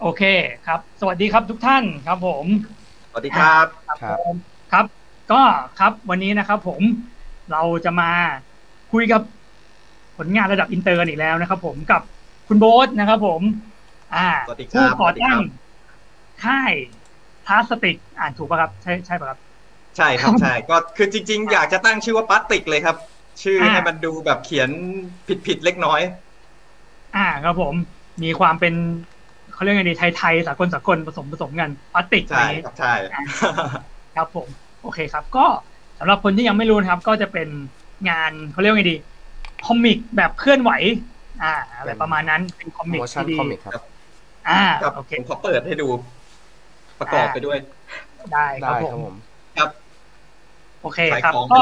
โอเคครับสวัสดีครับทุกท่านครับผมสวัสดีครับครับก็ครับวันนี้นะครับผมเราจะมาคุยกับผลงานระดับอินเตอร์อีกแล้วนะครับผมกับคุณโบ๊ทนะครับผมผู้ก่อตั้งค่ายพลาสติกอ่านถูกป่ะครับใช่ป่ะครับใช่ครับใช่ก็คือจริงๆอยากจะตั้งชื่อว่าพลาสติกเลยครับชื่อให้มันดูแบบเขียนผิดเล็กน้อยครับผมมีความเป็นเขาเรียกไงดีไทยสากลผสมกันพลาสติกใช่ครับใช่ครับผมโอเคครับก็สำหรับคนที่ยังไม่รู้นะครับก็จะเป็นงานเขาเรียกไงดีคอมิกแบบเคลื่อนไหวอะไรประมาณนั้นเป็นคอมิกที่ดีครับโอเคผมขอเปิดให้ดูประกอบไปด้วยได้ครับผมครับโอเคครับก็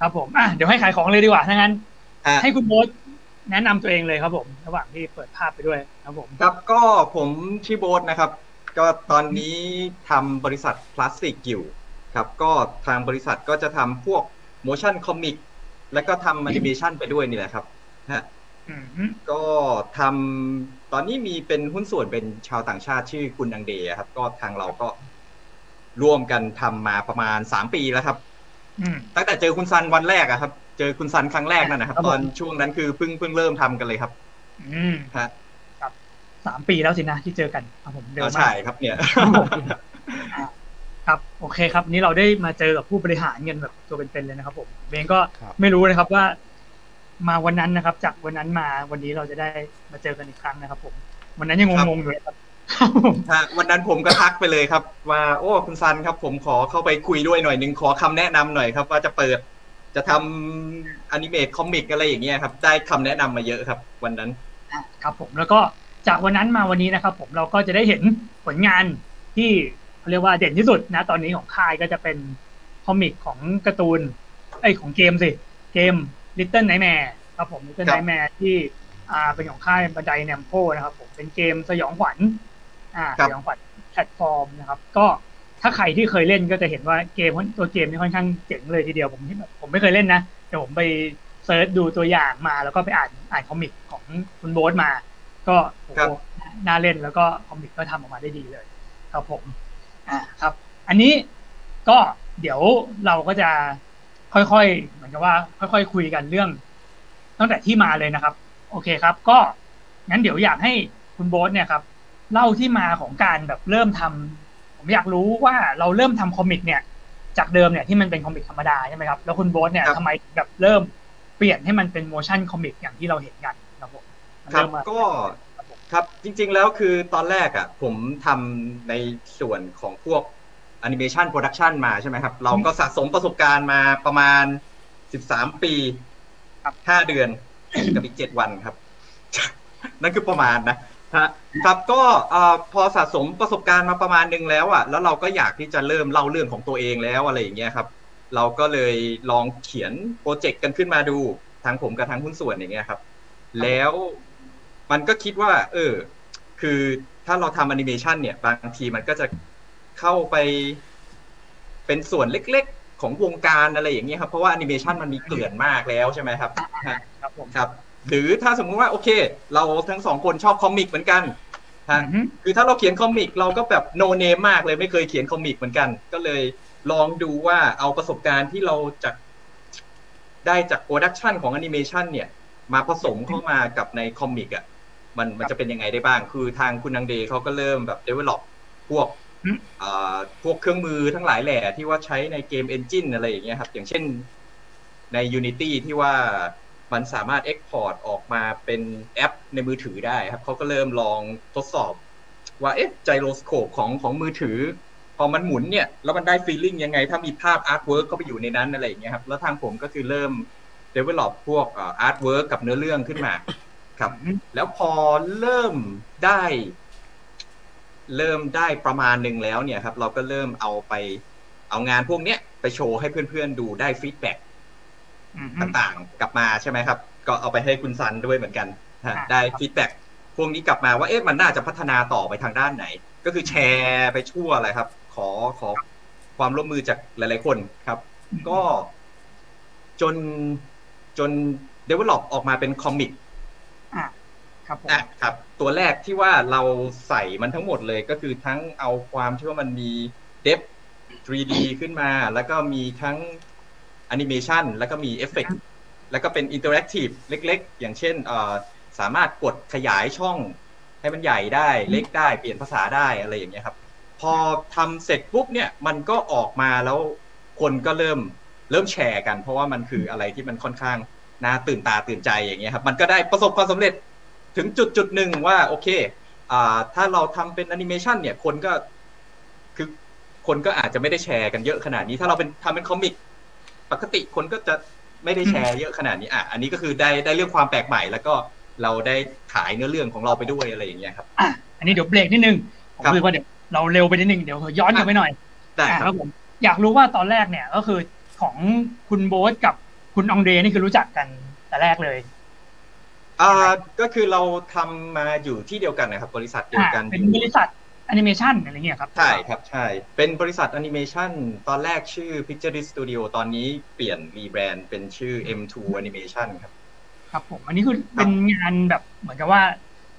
ครับผมเดี๋ยวให้ขายของเลยดีกว่าถ้างั้นให้คุณโบ๊ทแนะนำตัวเองเลยครับผมระหว่างที่เปิดภาพไปด้วยครับผมครับก็ผมชื่อโบ๊ทนะครับก็ตอนนี้ทำบริษัทพลาสติกอยู่ครับก็ทางบริษัทก็จะทำพวกโมชั่นคอมิกแล้วก็ทำแอนิเมชันไปด้วยนี่แหละครับฮะก็ทำตอนนี้มีเป็นหุ้นส่วนเป็นชาวต่างชาติชื่อคุณอังเดย์ครับก็ทางเราก็ร่วมกันทำมาประมาณ3ปีแล้วครับตั้งแต่เจอคุณซันวันแรกอะครับเจอคุณซันครั้งแรกนั่นนะครับตอนช่วงนั้นคือเพิ่งเริ่มทำกันเลยครับครับ3 ปีแล้วสินะที่เจอกันครับผมเดิมมากใช่ครับเนี่ยครับโอเคครับนี้เราได้มาเจอกับผู้บริหารเงินแบบตัวเป็นๆเลยนะครับผมเองก็ไม่รู้นะครับว่ามาวันนั้นนะครับจากวันนั้นมาวันนี้เราจะได้มาเจอกันอีกครั้งนะครับผมวันนั้นยังงงๆอยู่ครับวันนั้นผมก็ทักไปเลยครับว่าโอ้คุณซันครับผมขอเข้าไปคุยด้วยหน่อยนึงขอคำแนะนำหน่อยครับว่าจะทำอนิเมตคอมิกอะไรอย่างเงี้ยครับได้คำแนะนำมาเยอะครับวันนั้นครับผมแล้วก็จากวันนั้นมาวันนี้นะครับผมเราก็จะได้เห็นผลงานที่เรียกว่าเด่นที่สุดนะตอนนี้ของค่ายก็จะเป็นคอมิกของการ์ตูนของเกมสิเกม Little Nightmare ครับผม Little Nightmare ที่เป็นของค่าย Bandai Namco นะครับผมเป็นเกมสยองขวัญสยองขวัญแพลตฟอร์มนะครับก็ถ้าใครที่เคยเล่นก็จะเห็นว่าเกมตัวเกมนี่ค่อนข้างเจ๋งเลยทีเดียวผมไม่เคยเล่นนะแต่ผมไปเซิร์ชดูตัวอย่างมาแล้วก็ไปอ่านคอมิกของคุณโบ๊ทมาก็น่าเล่นแล้วก็คอมิกก็ทำออกมาได้ดีเลยครับผมครับอันนี้ก็เดี๋ยวเราก็จะค่อยๆเหมือนกับว่าค่อยๆคุยกันเรื่องตั้งแต่ที่มาเลยนะครับโอเคครับก็งั้นเดี๋ยวอยากให้คุณโบ๊ทเนี่ยครับเล่าที่มาของการแบบเริ่มทำผมอยากรู้ว่าเราเริ่มทำคอมิกเนี่ยจากเดิมเนี่ยที่มันเป็นคอมิกธรรมดาใช่ไหมครับแล้วคุณโบ๊ทเนี่ยทำไมแบบเริ่มเปลี่ยนให้มันเป็นโมชั่นคอมิกอย่างที่เราเห็นกันครับผมครับก็ครับจริงๆแล้วคือตอนแรกอ่ะผมทำในส่วนของพวกแอนิเมชันโปรดักชันมาใช่ไหมครับเราก็สะสมประสบการณ์มาประมาณ13 ปี 5 เดือนกับอีก7 วันครับนั่นคือประมาณนะครับก็พอสะสมประสบการณ์มาประมาณนึงแล้วอ่ะแล้วเราก็อยากที่จะเริ่มเล่าเรื่องของตัวเองแล้วอะไรอย่างเงี้ยครับเราก็เลยลองเขียนโปรเจกต์กันขึ้นมาดูทั้งผมกับทั้งหุ้นส่วนอย่างเงี้ยครับแล้วมันก็คิดว่าคือถ้าเราทำแอนิเมชันเนี่ยบางทีมันก็จะเข้าไปเป็นส่วนเล็กๆของวงการอะไรอย่างเงี้ยครับเพราะว่าแอนิเมชันมันมีเกลื่อนมากแล้วใช่ไหมครับครับหรือถ้าสมมุติว่าโอเคเราทั้งสองคนชอบคอมิกเหมือนกันคือถ้าเราเขียนคอมิกเราก็แบบโนเนมมากเลยไม่เคยเขียนคอมิกเหมือนกันก็เลยลองดูว่าเอาประสบการณ์ที่เราจากได้จากโปรดักชันของแอนิเมชันเนี่ยมาผสมเข้ามากับในคอมิกอ่ะมันจะเป็นยังไงได้บ้างคือทางคุณนางเดย์เขาก็เริ่มแบบ develop พวกเครื่องมือทั้งหลายแหล่ที่ว่าใช้ในเกม engine อะไรอย่างเงี้ยครับอย่างเช่นใน Unity ที่ว่ามันสามารถ export ออกมาเป็นแอปในมือถือได้ครับเขาก็เริ่มลองทดสอบว่าไจโรสโคปของมือถือพอมันหมุนเนี่ยแล้วมันได้ feeling ยังไงถ้ามีภาพ artwork ก็ไปอยู่ในนั้นอะไรอย่างเงี้ยครับแล้วทางผมก็คือเริ่ม develop พวก artwork กับเนื้อเรื่องขึ้นมาครับแล้วพอเริ่มได้ประมาณนึงแล้วเนี่ยครับเราก็เริ่มเอางานพวกเนี้ยไปโชว์ให้เพื่อนๆดูได้ feedbackต่างๆกลับมาใช่ไหมครับก็เอาไปให้คุณซันด้วยเหมือนกันได้ฟีดแบ็กพวกนี้กลับมาว่ามันน่าจะพัฒนาต่อไปทางด้านไหนก็คือแชร์ไปทั่วเลยครับขอความร่วมมือจากหลายๆคนครับก็จน develop ออกมาเป็นคอมิก ครับนะครับตัวแรกที่ว่าเราใส่มันทั้งหมดเลยก็คือทั้งเอาความที่ว่ามันมีเดฟ 3D ขึ้นมาแล้วก็มีทั้งแอนิเมชันแล้วก็มีเอฟเฟกต์แล้วก็เป็นอินเทอร์แอคทีฟเล็กๆอย่างเช่นสามารถกดขยายช่องให้มันใหญ่ได้เล็กได้เปลี่ยนภาษาได้อะไรอย่างเงี้ยครับพอทำเสร็จปุ๊บเนี่ยมันก็ออกมาแล้วคนก็เริ่มแชร์กันเพราะว่ามันคืออะไรที่มันค่อนข้างน่าตื่นตาตื่นใจอย่างเงี้ยครับมันก็ได้ประสบความสำเร็จถึงจุดหนึ่งว่าโอเคถ้าเราทำเป็นแอนิเมชันเนี่ยคนก็อาจจะไม่ได้แชร์กันเยอะขนาดนี้ถ้าเราเป็นทำเป็นคอมิกปกติคนก็จะไม่ได้แชร์เยอะขนาดนี้อันนี้ก็คือได้เรื่องความแปลกใหม่แล้วก็เราได้ขายเนื้อเรื่องของเราไปด้วยอะไรอย่างเงี้ยครับอันนี้เดี๋ยวเบรกนิดนึงผมคิดว่าเดี๋ยวเราเร็วไปนิดนึงเดี๋ยวย้อนกลับไปหน่อยครับผมอยากรู้ว่าตอนแรกเนี่ยก็คือของคุณโบ๊ทกับคุณองเดนี่คือรู้จักกันแต่แรกเลยก็คือเราทำมาอยู่ที่เดียวกันนะครับบริษัทเดียวกันเป็นบริษัทแอนิเมชันอะไรเงี้ยครับใช่ครับใช่เป็นบริษัทแอนิเมชันตอนแรกชื่อ Picture Studio ตอนนี้เปลี่ยนรีแบรนด์เป็นชื่อ M2 Animation ครับครับผมอันนี้คือเป็นงานแบบเหมือนกับว่า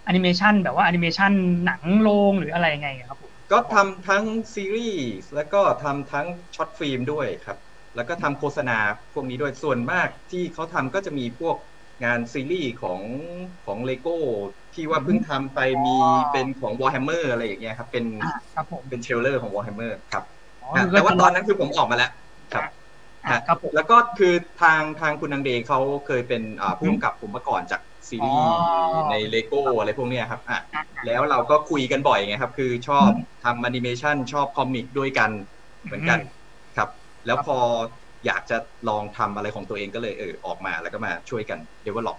แอนิเมชันแบบว่าแอนิเมชันหนังโรงหรืออะไรไงครับผมก็ทำทั้งซีรีส์แล้วก็ทำทั้งช็อตฟิล์มด้วยครับแล้วก็ทำโฆษณาพวกนี้ด้วยส่วนมากที่เขาทำก็จะมีพวกงานซีรีส์ของ Lego ที่ว่าเพิ่งทำไปมีเป็นของ Warhammer อะไรอย่างเงี้ยครับเป็นเทรลเลอร์ของ Warhammer ครับแต่ว่าตอนนั้นคือผมออกมาแล้วครับแล้วก็คือทางคุณนางเดย์เขาเคยเป็นผู้กำกับผมมาก่อนจากซีรีส์ใน Lego อะไรพวกเนี้ยครับแล้วเราก็คุยกันบ่อยไงครับคือชอบทำแอนิเมชันชอบคอมิกด้วยกันเหมือนกันครับแล้วพออยากจะลองทำอะไรของตัวเองก็เลยออกมาแล้วก็มาช่วยกันdevelop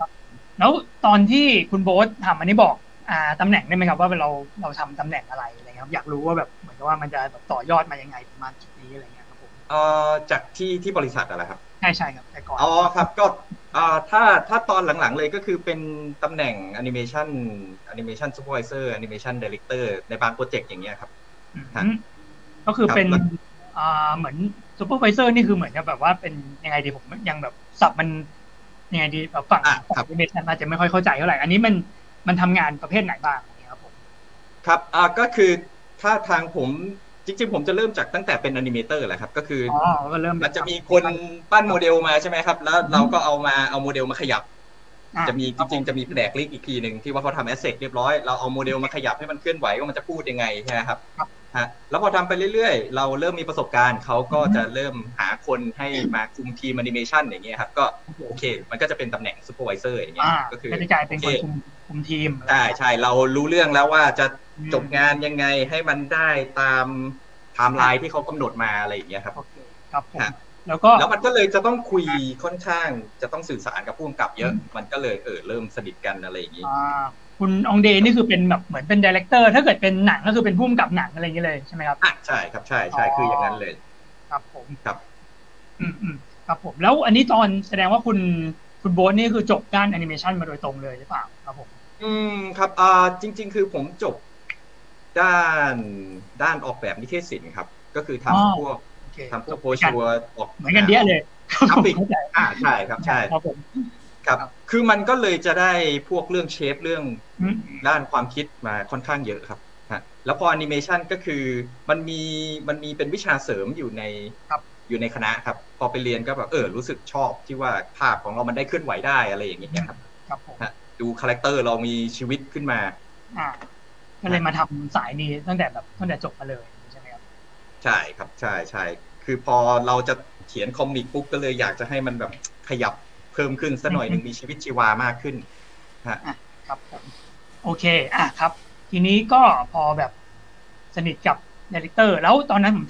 แล้วตอนที่คุณโบ๊ททำอันนี้บอกตำแหน่งได้ไหมครับว่าเราทำตำแหน่งอะไรอะไรครับอยากรู้ว่าแบบเหมือนกับว่ามันจะแบบต่อยอดมายังไงประมาณจุดนี้อะไรเงี้ยครับผมจากที่บริษัทอะไรครับใช่ครับแต่ก่อนอ๋อครับก็ถ้าตอนหลังๆเลยก็คือเป็นตำแหน่งแอนิเมชันซูเปอร์วิเซอร์แอนิเมชันไดเรคเตอร์ในบางโปรเจกต์อย่างเงี้ยครับก็คือเป็นเหมือนซูเปอร์ไวเซอร์นี่คือเหมือนกับแบบว่าเป็นยังไงดีผมยังแบบสับมันยังไงดีแบบฝั่งแอนิเมชันอาจจะไม่ค่อยเข้าใจเท่าไหร่อันนี้มันทำงานประเภทไหนบ้างครับผมครับก็คือถ้าทางผมจริงๆผมจะเริ่มจากตั้งแต่เป็นแอนิเมเตอร์แหละครับก็คือมันจะมีคนปั้นโมเดลมาใช่ไหมครับแล้วเราก็เอาโมเดลมาขยับจะมีจริงๆจะมีแผนกลิกอีกทีหนึ่งที่ว่าเขาทำแอสเซทเรียบร้อยเราเอาโมเดลมาขยับให้มันเคลื่อนไหวว่ามันจะพูดยังไงใช่ไหมครับแล้วพอทำไปเรื่อยๆเราเริ่มมีประสบการณ์เขาก็จะเริ่มหาคนให้มาคุมทีมแอนิเมชันอย่างเงี้ยครับก็โอเคมันก็จะเป็นตำแหน่งซูเปอร์ไวเซอร์อย่างเงี้ยก็คือเป็นการเป็นคนคุมทีมใช่เรารู้เรื่องแล้วว่าจะจบงานยังไงให้มันได้ตามไทม์ไลน์ที่เขากำหนดมาอะไรอย่างเงี้ยครับครับแล้วมันก็เลยจะต้องคุยค่อนข้างจะต้องสื่อสารกับผู้กำกับเยอะมันก็เลยเริ่มสนิทกันอะไรอย่างงี้คุณองเดนี่คือเป็นแบบเหมือนเป็นไดเรคเตอร์ถ้าเกิดเป็นหนังก็คือเป็นผู้กำกับหนังอะไรอย่างนี้เลยใช่ไหมครับใช่ครับใช่คืออย่างนั้นเลยครับผมครับครับผมแล้วอันนี้ตอนแสดงว่าคุณโบ๊ทนี่คือจบด้านแอนิเมชันมาโดยตรงเลยหรือเปล่าครับผมครับจริงๆคือผมจบด้านออกแบบนิเทศศิลป์ครับก็คือทำพวกโพชัวออกเหมือนกันเดียเลยครับผมใช่ครับครับผมครับคือมันก็เลยจะได้พวกเรื่องเชฟเรื่องด้านความคิดมาค่อนข้างเยอะครับแล้วพอแอนิเมชันก็คือมันมีเป็นวิชาเสริมอยู่ในคณะครับพอไปเรียนก็แบบรู้สึกชอบที่ว่าภาพของเรามันได้เคลื่อนไหวได้อะไรอย่างเงี้ยครับครับผมดูคาแรคเตอร์เรามีชีวิตขึ้นมาก็เลยมาทำสายนี้ตั้งแต่จบมาเลยใช่ไหมครับใช่ครับใช่คือพอเราจะเขียนคอมิกปุ๊บก็เลยอยากจะให้มันแบบขยับเพิ่มขึ้นสักหน่อยหนึ่งมีชีวิตชีวามากขึ้นครับผมโอเคครับทีนี้ก็พอแบบสนิทกับไดเรคเตอร์แล้วตอนนั้นผม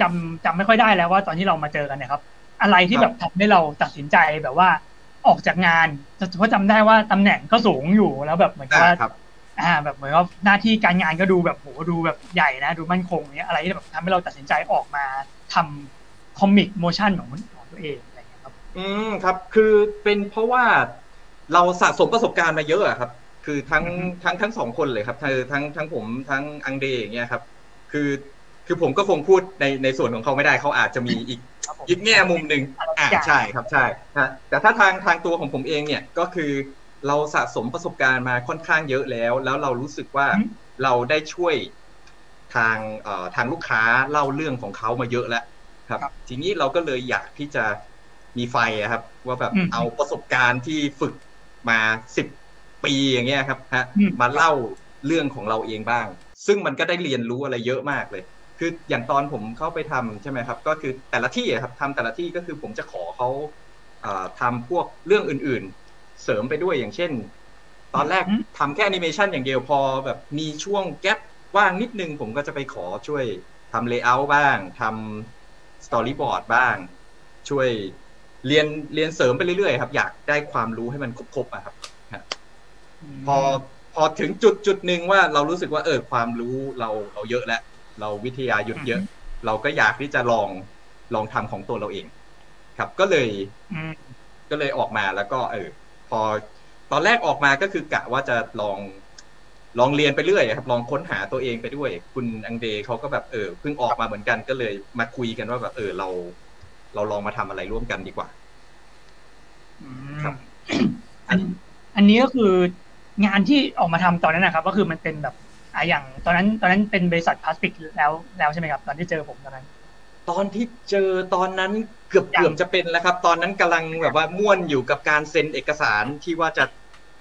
จำไม่ค่อยได้แล้วว่าตอนที่เรามาเจอกันเนี่ยครับอะไรที่แบบทำให้เราตัดสินใจแบบว่าออกจากงานเพราะจำได้ว่าตำแหน่งก็สูงอยู่แล้วแบบเหมือนว่าแบบเหมือนว่าหน้าที่การงานก็ดูแบบโหดูแบบใหญ่นะดูมั่นคงเนี่ยอะไรที่แบบทำให้เราตัดสินใจออกมาทำคอมิกโมชั่นของตัวเองครับคือเป็นเพราะว่าเราสะสมประสบการณ์มาเยอะครับคือทั้งสองคนเลยครับทั้งผมทั้งอังเดย์อย่างเงี้ยครับคือผมก็คงพูดในส่วนของเขาไม่ได้เขาอาจจะมีอีกแง่มุมหนึ่งใช่ครับใช่แต่ถ้าทางตัวของผมเองเนี่ยก็คือ เราสะสมประสบการณ์มาค่อนข้างเยอะแล้วเรารู้สึกว่าเราได้ช่วยทางลูกค้าเล่าเรื่องของเขามาเยอะแล้วครับทีนี้เราก็เลยอยากที่จะมีไฟครับว่าแบบเอาประสบการณ์ที่ฝึกมา10ปีอย่างเงี้ยครับฮะมาเล่าเรื่องของเราเองบ้างซึ่งมันก็ได้เรียนรู้อะไรเยอะมากเลยคืออย่างตอนผมเข้าไปทำใช่ไหมครับก็คือแต่ละที่ครับทำแต่ละที่ก็คือผมจะขอเขาทำพวกเรื่องอื่นๆเสริมไปด้วยอย่างเช่นตอนแรกทำแค่แอนิเมชันอย่างเดียวพอแบบมีช่วงแก๊ปว่างนิดนึงผมก็จะไปขอช่วยทำเลเยอร์บ้างทำสตอรี่บอร์ดบ้างช่วยเรียนเสริมไปเรื่อยๆครับอยากได้ความรู้ให้มันครบๆครับพอถึงจุดนึงว่าเรารู้สึกว่าความรู้เราเยอะแล้วเราวิทยายุทธเยอะเราก็อยากที่จะลองทำของตัวเราเองครับก็เลยออกมาแล้วก็พอตอนแรกออกมาก็คือกะว่าจะลองเรียนไปเรื่อยครับลองค้นหาตัวเองไปด้วยคุณอังเดเขาก็แบบเพิ่งออกมาเหมือนกันก็เลยมาคุยกันว่าแบบเราลองมาทำอะไรร่วมกันดีกว่าครับ อันนี้ก็คืองานที่ออกมาทำตอนนั้นนะครับก็คือมันเป็นแบบอย่างตอนนั้นเป็นบริษัทพลาสติกแล้วใช่ไหมครับตอนที่เจอผมตอนนั้นตอนที่เจอตอนนั้นเกือบจะเป็นแล้วครับตอนนั้นกำลังแบบว่าม่วนอยู่กับการเซ็นเอกสารที่ว่าจะ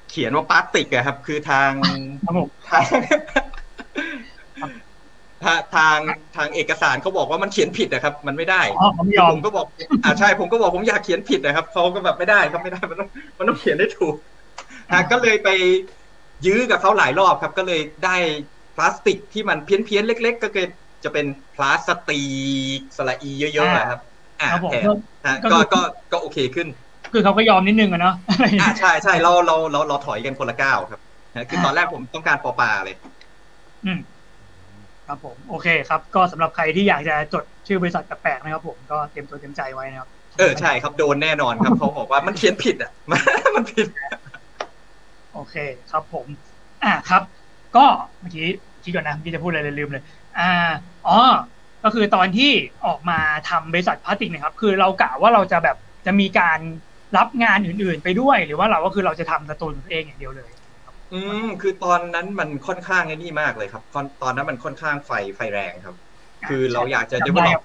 เขียนว่าพลาสติกครับคือทางเอกสารเขาบอกว่ามันเขียนผิดนะครับมันไม่ได้ผมก็บอกใช่ผมก็บอกผมอยากเขียนผิดนะครับเขาก็แบบไม่ได้ครับไม่ได้มันต้องเขียนได้ถูกก็เลยไปยื้อกับเขาหลายรอบครับก็เลยได้พลาสติกที่มันเพี้ยนๆเล็กๆก็คือจะเป็นพลาสติกสระอีเยอะๆครับแทนก็โอเคขึ้นคือเขาก็ยอมนิดนึงอะเนาะใช่ใช่เราถอยกันคนละก้าวครับคือตอนแรกผมต้องการปอปาเลยครับผมโอเคครับก็สำหรับใครที่อยากจะจดชื่อบริษัทแปลกๆนะครับผมก็เตรียมตัวเตรียมใจไว้นะครับใช่ครับโดนแน่นอนครับเขาบอกว่ามันเขียนผิดอะมันผิดโอเคครับผมครับก็เมื่อกี้คิดก่อนนะพี่จะพูดอะไรลืมเลยก็คือตอนที่ออกมาทำบริษัทพลาสติกนะครับคือเรากะว่าเราจะแบบจะมีการรับงานอื่นๆไปด้วยหรือว่าเราก็คือเราจะทำสตูดิโอเองอย่างเดียวเลยคือตอนนั้นมันค่อนข้างนี่มากเลยครับตอนนั้นมันค่อนข้างไฟแรงครับคือเราอยากจะ develop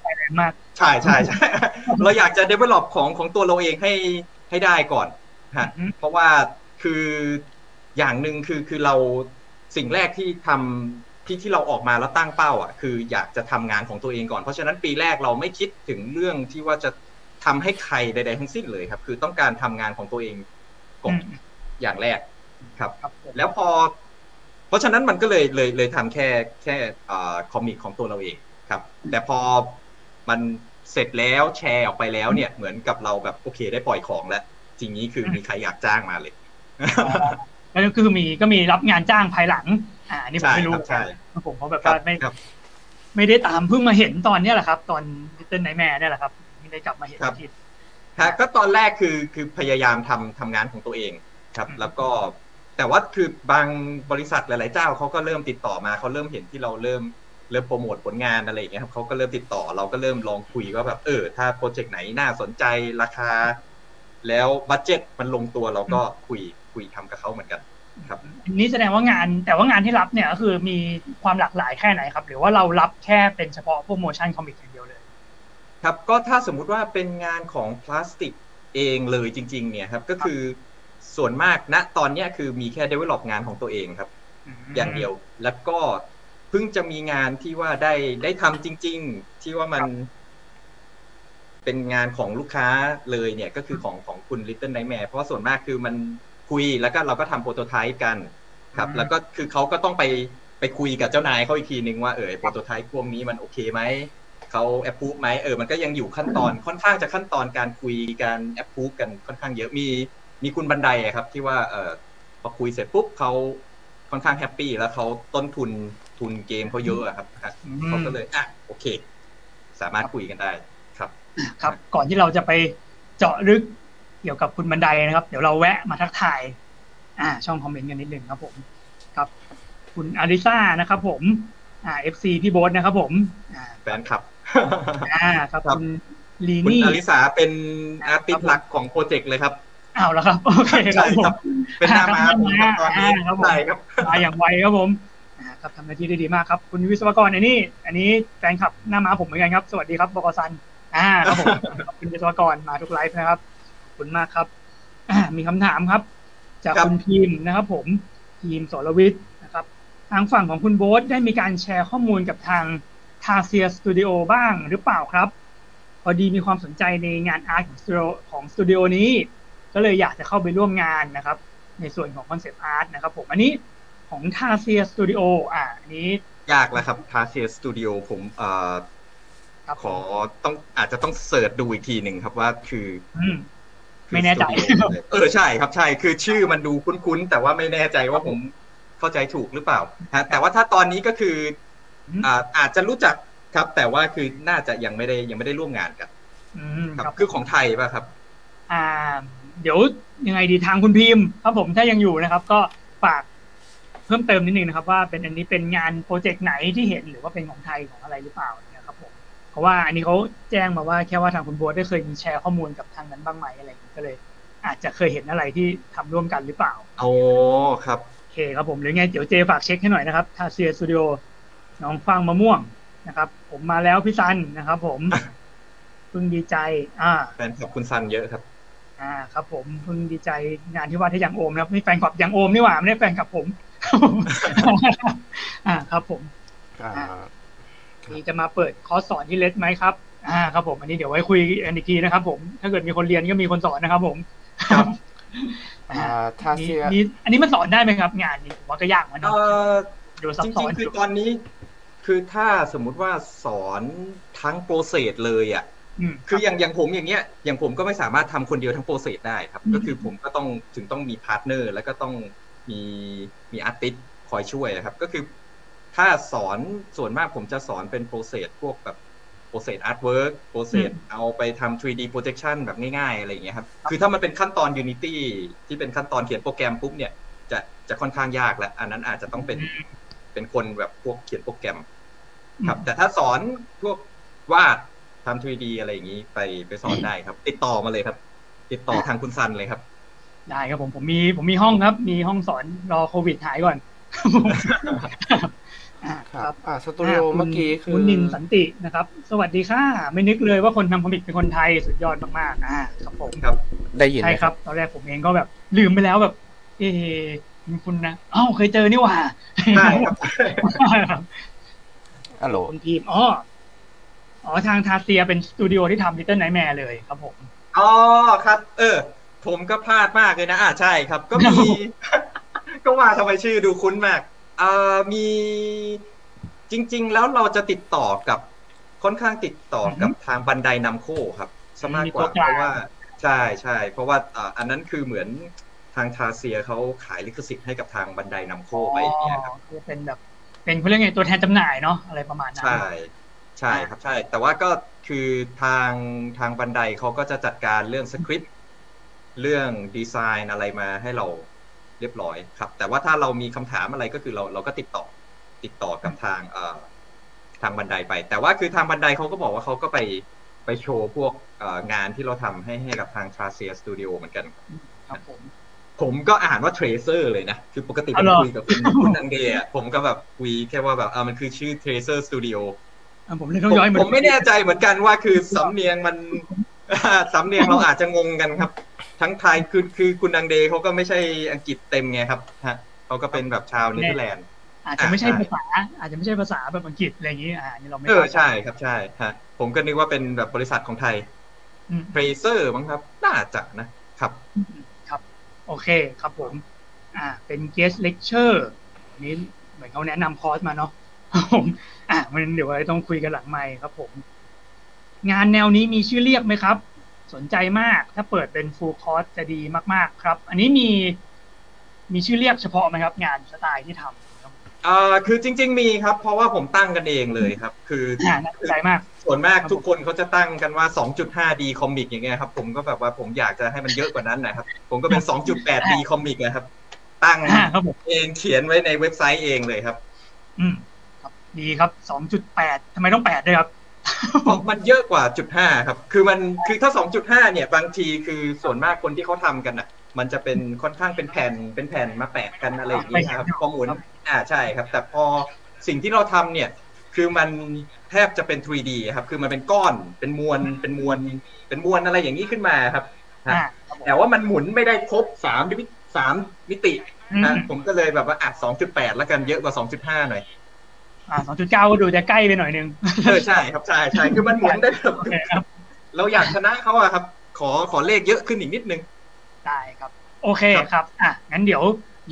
ใช่ใช่ใช่เราอยากจะ develop ของตัวเราเองให้ได้ก่อนฮะเพราะว่าคืออย่างหนึ่งคือเราสิ่งแรกที่ทำที่เราออกมาแล้วตั้งเป้าคืออยากจะทำงานของตัวเองก่อนเพราะฉะนั้นปีแรกเราไม่คิดถึงเรื่องที่ว่าจะทำให้ใครใดๆทั้งสิ้นเลยครับคือต้องการทำงานของตัวเองก่อนอย่างแรกครับแล้วพอเพราะฉะนั้นมันก็เลยทำแค่คอมิกของตัวเราเองครับแต่พอมันเสร็จแล้วแชร์ออกไปแล้วเนี่ยเหมือนกับเราแบบโอเคได้ปล่อยของแล้วจริงนี้คือมีใครอยากจ้างมาเลยแล้วคือก็มีรับงานจ้างภายหลังนี่ผมไม่รู้ผมเขาแบบไม่ได้ตามเพิ่งมาเห็นตอนนี้แหละครับตอน Little Nightmare เนี่ยแหละครับที่ได้กลับมาเห็นทีก็ตอนแรกคือพยายามทำงานของตัวเองครับแล้วก็แต่ว่าคือบางบริษัทหลายๆเจ้าเขาก็เริ่มติดต่อมาเขาเริ่มเห็นที่เราเริ่มโปรโมทผลงานอะไรอย่างเงี้ยครับเขาก็เริ่มติดต่อเราก็เริ่มลองคุยว่าแบบถ้าโปรเจกต์ไหนน่าสนใจราคาแล้วบัดเจ็ตมันลงตัวเราก็คุยทำกับเขาเหมือนกันครับนี่แสดงว่างานแต่ว่างานที่รับเนี่ยก็คือมีความหลากหลายแค่ไหนครับหรือว่าเรารับแค่เป็นเฉพาะโปรโมชั่นคอมิกอย่างเดียวเลยครับก็ถ้าสมมุติว่าเป็นงานของพลาสติกเองเลยจริงๆเนี่ยครับก็คือส่วนมากณตอนนี้คือมีแค่ develop งานของตัวเองครับอย่างเดียวแล้วก็เพิ่งจะมีงานที่ว่าได้ทำจริงๆที่ว่ามันเป็นงานของลูกค้าเลยเนี่ยก็คือของคุณ Little Nightmare เพราะส่วนมากคือมันคุยแล้วก็เราก็ทำโปรโตไทป์กันครับแล้วก็คือเขาก็ต้องไปคุยกับเจ้านายเขาอีกทีนึงว่าโปรโตไทป์พวกนี้มันโอเคไหมเขาแอปพูฟไหมมันก็ยังอยู่ขั้นตอนค่อนข้างจะขั้นตอนการคุยการแอปพูฟกันค่อนข้างเยอะมีคุณบันไดครับที่ว่าพอคุยเสร็จปุ๊บเขาค่อนข้างแฮปปี้แล้วเขาต้นทุนเกมเขาเยอะครับเขาก็เลยโอเคสามารถคุยกันได้ครับก่อนที่เราจะไปเจาะลึกเกี่ยวกับคุณบันไดนะครับเดี๋ยวเราแวะมาทักทายช่องคอมเมนต์กันนิดนึงครับผมครับคุณอาริซ่านะครับผมFC พี่โบ๊ทนะครับผมแฟนคลับครับคุณลีนี่คุณอาริซ่าเป็นอาร์ติสต์หลักของโปรเจกต์เลยครับ เอาแล้วครับโอเคครับเป็นหน้าม้าตอนนี้ครับผมมาอย่างไวครับผมครับทำหน้าที่ได้ดีมากครับคุณวิศวกรอันนี้แฟนคลับหน้าม้าผมเหมือนกันครับสวัสดีครับบกซันครับผมคุณวิศวกรมาทุกไลฟ์นะครับขอบคุณมากครับมีคำถามครับจากคุณพิมพ์นะครับผมพิมพ์สรวิทย์นะครับทางฝั่งของคุณโบ๊ทได้มีการแชร์ข้อมูลกับทาง Tarsier Studio บ้างหรือเปล่าครับพอดีมีความสนใจในงานอาร์ตของสตูดิโอนี้ก็เลยอยากจะเข้าไปร่วมงานนะครับในส่วนของคอนเซปต์อาร์ตนะครับผมอันนี้ของ Tarsier Studio อันนี้ยากแล้วครับ Tarsier Studio ผมขออาจจะต้องเสิร์ชดูอีกทีหนึ่งครับว่าคือไม่แน่ใจใช่ครับใช่คือชื่อมันดูคุ้นๆแต่ว่าไม่แน่ใจว่าผมเข้าใจถูกหรือเปล่าแต่ว่าถ้าตอนนี้ก็คืออาจจะรู้จักครับแต่ว่าคือน่าจะยังไม่ได้ร่วมงานกันครับคือของไทยป่ะครับเดี๋ยวยังไงดีทางคุณพิมพ์ครับผมถ้ายังอยู่นะครับก็ฝากเพิ่มเติมนิดนึงนะครับว่าเป็นอันนี้เป็นงานโปรเจกต์ไหนที่เห็นหรือว่าเป็นของไทยของอะไรหรือเปล่าเนี่ยครับผมเพราะว่าอันนี้เขาแจ้งมาว่าแค่ว่าทางคุณโบ๊ทได้เคยมีแชร์ข้อมูลกับทางนั้นบ้างไหมอะไรอย่างนี้ก็เลยอาจจะเคยเห็นอะไรที่ทำร่วมกันหรือเปล่าโอ้ครับโอเคครับผมหรือไงเดี๋ยวเจฝากเช็คให้หน่อยนะครับ Tarsier Studio น้องฟางมะม่วงนะครับผมมาแล้วพี่ซันนะครับผมเพิ่งดีใจแฟนคลับคุณซันเยอะครับครับผมเพิ่งดีใจงานที่ว่าที่ยังโอมนะครับนี่แฟนคลับยังโอมนี่หว่าไม่ได้แฟนคลับผมครับผมนี่จะมาเปิดคอร์สสอนที่เลสไหมครับครับผมอันนี้เดี๋ยวไว้คุยกันอีกทีนะครับผมถ้าเกิดมีคนเรียนก็มีคนสอนนะครับผมครับอันนี้มันสอนได้ไหมครับงานนี้ผมว่าก็ยากเหมือนกันจริงๆคือตอนนี้คือถ้าสมมุติว่าสอนทั้งโปรเซสเลยอ่ะคืออย่างผมอย่างเงี้ยอย่างผมก็ไม่สามารถทำคนเดียวทั้งโปรเซสได้ครับก็คือผมก็ต้องมีพาร์ทเนอร์แล้วก็ต้องมีอาร์ติสต์คอยช่วยครับก็คือถ้าสอนส่วนมากผมจะสอนเป็นโปรเซสพวกแบบโปรเซสอาร์ตเวิร์กโปรเซสเอาไปทำ 3D projection แบบง่ายๆอะไรอย่างเงี้ยครับคือถ้ามันเป็นขั้นตอน Unity ที่เป็นขั้นตอนเขียนโปรแกรมปุ๊บเนี่ยจะค่อนข้างยากและอันนั้นอาจจะต้องเป็นคนแบบพวกเขียนโปรแกรมครับแต่ถ้าสอนพวกวาดทำ 3D อะไรอย่างนี้ไปสอนได้ครับติดต่อมาเลยครับติดต่อทางคุณซันเลยครับได้ครับผมมีห้องครับมีห้องสอนรอโควิดหายก่อนครับสตูดิโอเมื่อกี้คือคุณนินสันตินะครับสวัสดีค่ะไม่นึกเลยว่าคนทำคอมิกเป็นคนไทยสุดยอดมากๆครับผมครับได้ยินใช่ครับตอนแรกผมเองก็แบบลืมไปแล้วแบบคุณนะอ้าวเคยเจอนี่หว่าใช่ครับฮัลโหลคุณทีมอ๋อทาง Tarsier เป็นสตูดิโอที่ทำ Little Nightmare เลยครับผมอ๋อครับผมก็พลาดมากเลยนะใช่ครับก็มี ก็ว่าทำไมชื่อดูคุ้นมากมีจริงๆแล้วเราจะติดต่อกับค่อนข้างติดต่อกับทาง Bandai Namco ครับซะมากกว่าเพราะว่าใช่เพราะว่าอันนั้นคือเหมือนทาง Tarsier เขาขายลิขสิทธิ์ให้กับทาง Bandai Namco ไปเนี่ยครับคือเป็นแบบเป็นเขาเรียกไงตัวแทนจำหน่ายเนาะอะไรประมาณนั้นใช่ครับใช่แต่ว่าก็คือทางบันไดเขาก็จะจัดการเรื่องสคริปต์เรื่องดีไซน์อะไรมาให้เราเรียบร้อยครับแต่ว่าถ้าเรามีคำถามอะไรก็คือเราก็ติดต่อกับทางบันไดไปแต่ว่าคือทางบันไดเขาก็บอกว่าเขาก็ไปโชว์พวกงานที่เราทำให้กับทาง Tarsier Studio เหมือนกันครับผมก็อ่านว่า Tracer เลยนะคือปกติผมคุยกับคุณนันเดย์ผมก็แบบคุยแค่ว่าแบบมันคือชื่อ Tracer Studio ผมไม่แน่ใจเหมือนกันว่าคือสำเนียงมันสำเนียงเราอาจจะงงกันครับทั้งไทยคือคุณนันเดย์เขาก็ไม่ใช่อังกฤษเต็มไงครับเขาก็เป็นแบบชาวเนเธอร์แลนด์อาจจะไม่ใช่ภาษาแบบอังกฤษอะไรอย่างนี้นี่เราไม่ใช่ครับใช่ฮะผมก็นึกว่าเป็นแบบบริษัทของไทย Tracer มั้งครับน่าจะนะครับโอเคครับผมเป็น guest lecture นี้เหมือนเขาแนะนำคอร์สมาเนาะผมมันเดี๋ยวเราต้องคุยกันหลังไมค์ครับผมงานแนวนี้มีชื่อเรียกไหมครับสนใจมากถ้าเปิดเป็น full course จะดีมากๆครับอันนี้มีชื่อเรียกเฉพาะไหมครับงานสไตล์ที่ทำคือจริงๆมีครับเพราะว่าผมตั้งกันเองเลยครับคือน่าสนใจมากส่วนมากทุกคนเขาจะตั้งกันว่า 2.5D คอมิกอย่างเงี้ยครับผมก็แบบว่าผมอยากจะให้มันเยอะกว่านั้นนะครับผมก็เป็น 2.8D คอมิกนะครับตั้งเองเขียนไว้ในเว็บไซต์เองเลยครับครับดีครับ 2.8 ทำไมต้อง8ด้วยครับ มันเยอะกว่า 0.5 ครับคือมันคือถ้า 2.5 เนี่ยบางทีคือส่วนมากคนที่เขาทำกันอ่ะมันจะเป็นค่อนข้างเป็นแผ่นมาแปะกันอะไรอย่างเงี้ยครับข้อมูลใช่ครับแต่พอสิ่งที่เราทำเนี่ยคือมันแทบจะเป็น 3D ครับคือมันเป็นก้อนเป็นมวลอะไรอย่างนี้ขึ้นมาครับแต่ว่ามันหมุนไม่ได้ครบ3 มิตินะผมก็เลยแบบว่าอัด 2.8 แล้วกันเยอะกว่า 2.5 หน่อย2.9 ก็ดูจะใกล้ไปหน่อยนึงใช่ครับใช่คือมันหมุนได้ครับเราอยากชนะเขาอะครับขอเลขเยอะขึ้นอีกนิดนึงได้ครับโอเคครับงั้นเดี๋ยว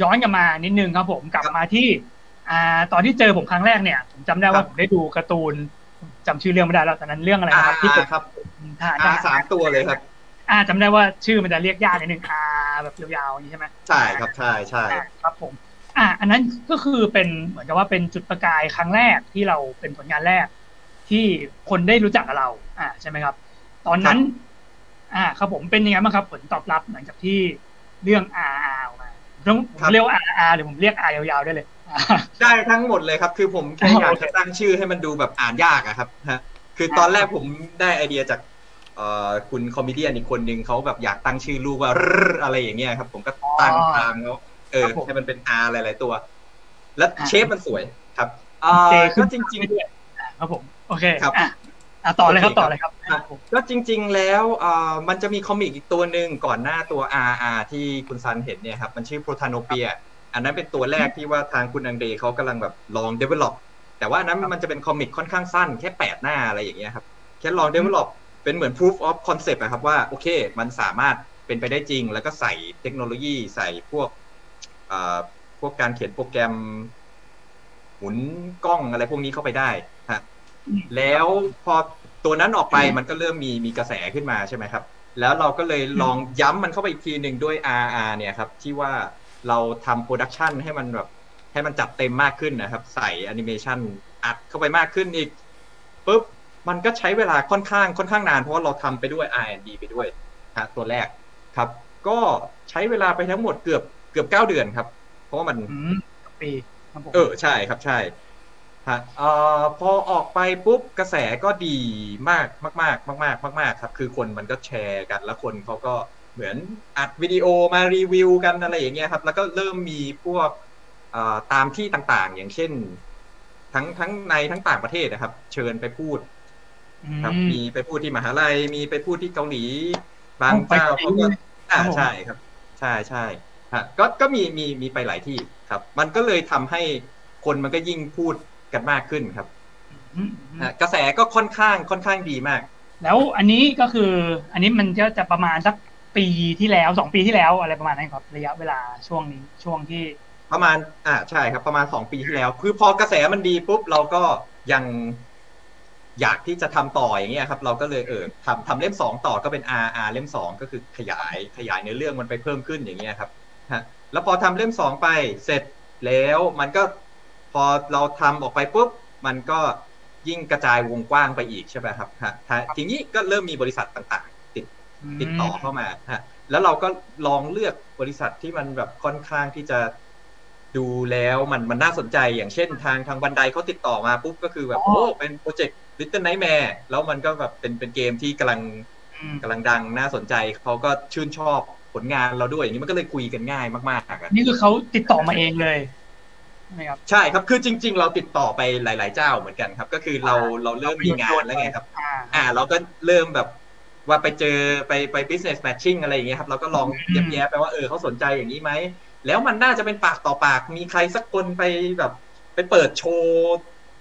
ย้อนกลับมานิดนึงครับผมกลับมาที่ตอนที่เจอผมครั้งแรกเนี่ยผมจำได้ว่าผมได้ดูการ์ตูนจำชื่อเรื่องไม่ได้แล้วตอนนั้นเรื่องอะไรครับที่ผม3 ตัวเลยครับจำได้ว่าชื่อมันจะเรียกยากนิดนึงแบบยาวๆอย่างนี้ใช่ไหมใช่ครับใช่ครับผมอันนั้นก็คือเป็นเหมือนกับว่าเป็นจุดประกายครั้งแรกที่เราเป็นผลงานแรกที่คนได้รู้จักกับเราใช่ไหมครับตอนนั้นครับผมเป็นยังไงบ้างครับผลตอบรับหลังจากที่เรื่องออกมาต้องเรียกว่าหรือผมเรียกยาวๆได้เลยได้ทั้งหมดเลยครับคือผมแค่อยากจะตั้งชื่อให้มันดูแบบอ่านยากครับคือตอนแรกผมได้ไอเดียจากคุณคอมเมดี้อีกคนนึงเขาแบบอยากตั้งชื่อลูกว่าอะไรอย่างเงี้ยครับผมก็ตั้งตามเขาให้มันเป็น R หลายๆตัวและเชฟมันสวยครับก็จริงๆด้วยครับผมโอเคครับต่อเลยครับก็จริงๆแล้วมันจะมีคอมิกอีกตัวหนึ่งก่อนหน้าตัว RR ที่คุณซันเห็นเนี่ยครับมันชื่อ Protanopia อันนั้นเป็นตัวแรกที่ว่าทางคุณอังเดรเขากำลังแบบลอง develop แต่ว่านั้นมันจะเป็นคอมิกค่อนข้างสั้นแค่8 หน้าอะไรอย่างเงี้ยครับแค่ลอง develop เป็นเหมือน proof of concept นะครับว่าโอเคมันสามารถเป็นไปได้จริงแล้วก็ใส่เทคโนโลยีใส่พวกการเขียนโปรแกรมหมุนกล้องอะไรพวกนี้เข้าไปได้ฮะแล้วพอตัวนั้นออกไปมันก็เริ่มมีกระแสขึ้นมาใช่ไหมครับแล้วเราก็เลยลองย้ำมันเข้าไปอีกทีหนึ่งด้วย RR เนี่ยครับที่ว่าเราทำโปรดักชันให้มันแบบให้มันจัดเต็มมากขึ้นนะครับใส่แอนิเมชันอัดเข้าไปมากขึ้นอีกปุ๊บมันก็ใช้เวลาค่อนข้างนานเพราะว่าเราทำไปด้วย R&D ไปด้วยครับตัวแรกครับก็ใช้เวลาไปทั้งหมดเกือบ9 เดือนครับเพราะว่ามันปีใช่ครับใช่ฮะพอออกไปปุ๊บกระแสก็ดีมากครับคือคนมันก็แชร์กันแล้วคนเขาก็เหมือนอัดวิดีโอมารีวิวกันอะไรอย่างเงี้ยครับแล้วก็เริ่มมีพวกตามที่ต่างๆอย่างเช่นทั้งในทั้งต่างประเทศนะครับเชิญไปพูดครับมีไปพูดที่มหาลัยมีไปพูดที่เกาหลีบางเจ้าเขาก็ใช่ครับใช่ก็มีไปหลายที่ครับมันก็เลยทำให้คนมันก็ยิ่งพูดกันมากขึ้นครับกระแสก็ค่อนข้างดีมากแล้วอันนี้ก็คืออันนี้มันก็จะประมาณสักปีที่แล้ว2 ปีที่แล้วอะไรประมาณนั้นครับระยะเวลาช่วงนี้ช่วงที่ประมาณใช่ครับประมาณ2 ปีที่แล้วคือพอกระแสมันดีปุ๊บเราก็ยังอยากที่จะทำต่ออย่างเงี้ยครับเราก็เลยทำเล่ม2ต่อก็เป็น RR เล่ม2ก็คือขยายเนื้อเรื่องมันไปเพิ่มขึ้นอย่างเงี้ยครับแล้วพอทำเล่ม2ไปเสร็จแล้วมันก็พอเราทำออกไปปุ๊บมันก็ยิ่งกระจายวงกว้างไปอีกใช่ไหมครับทีนี้ก็เริ่มมีบริษัทต่างๆติดต่อเข้ามาแล้วเราก็ลองเลือกบริษัทที่มันแบบค่อนข้างที่จะดูแล้วมันน่าสนใจอย่างเช่นทางบันไดเขาติดต่อมาปุ๊บก็คือแบบเป็นโปรเจกต์ Little Nightmare แล้วมันก็แบบเป็นเกมที่กำลังดังน่าสนใจเขาก็ชื่นชอบผลงานเราด้วยอย่างนี้มันก็เลยคุยกันง่ายมากๆนี่คือเขาติดต่อมาเองเลยนะครับใช่ครับคือจริงๆเราติดต่อไปหลายๆเจ้าเหมือนกันครับก็คือเราเริ่มมีงานแล้วไงครับเราก็เริ่มแบบว่าไปเจอไป business matching อะไรอย่างเงี้ยครับเราก็ลองแย้มๆไปว่าเขาสนใจอย่างนี้ไหมแล้วมันน่าจะเป็นปากต่อปากมีใครสักคนไปแบบไปเปิดโชว์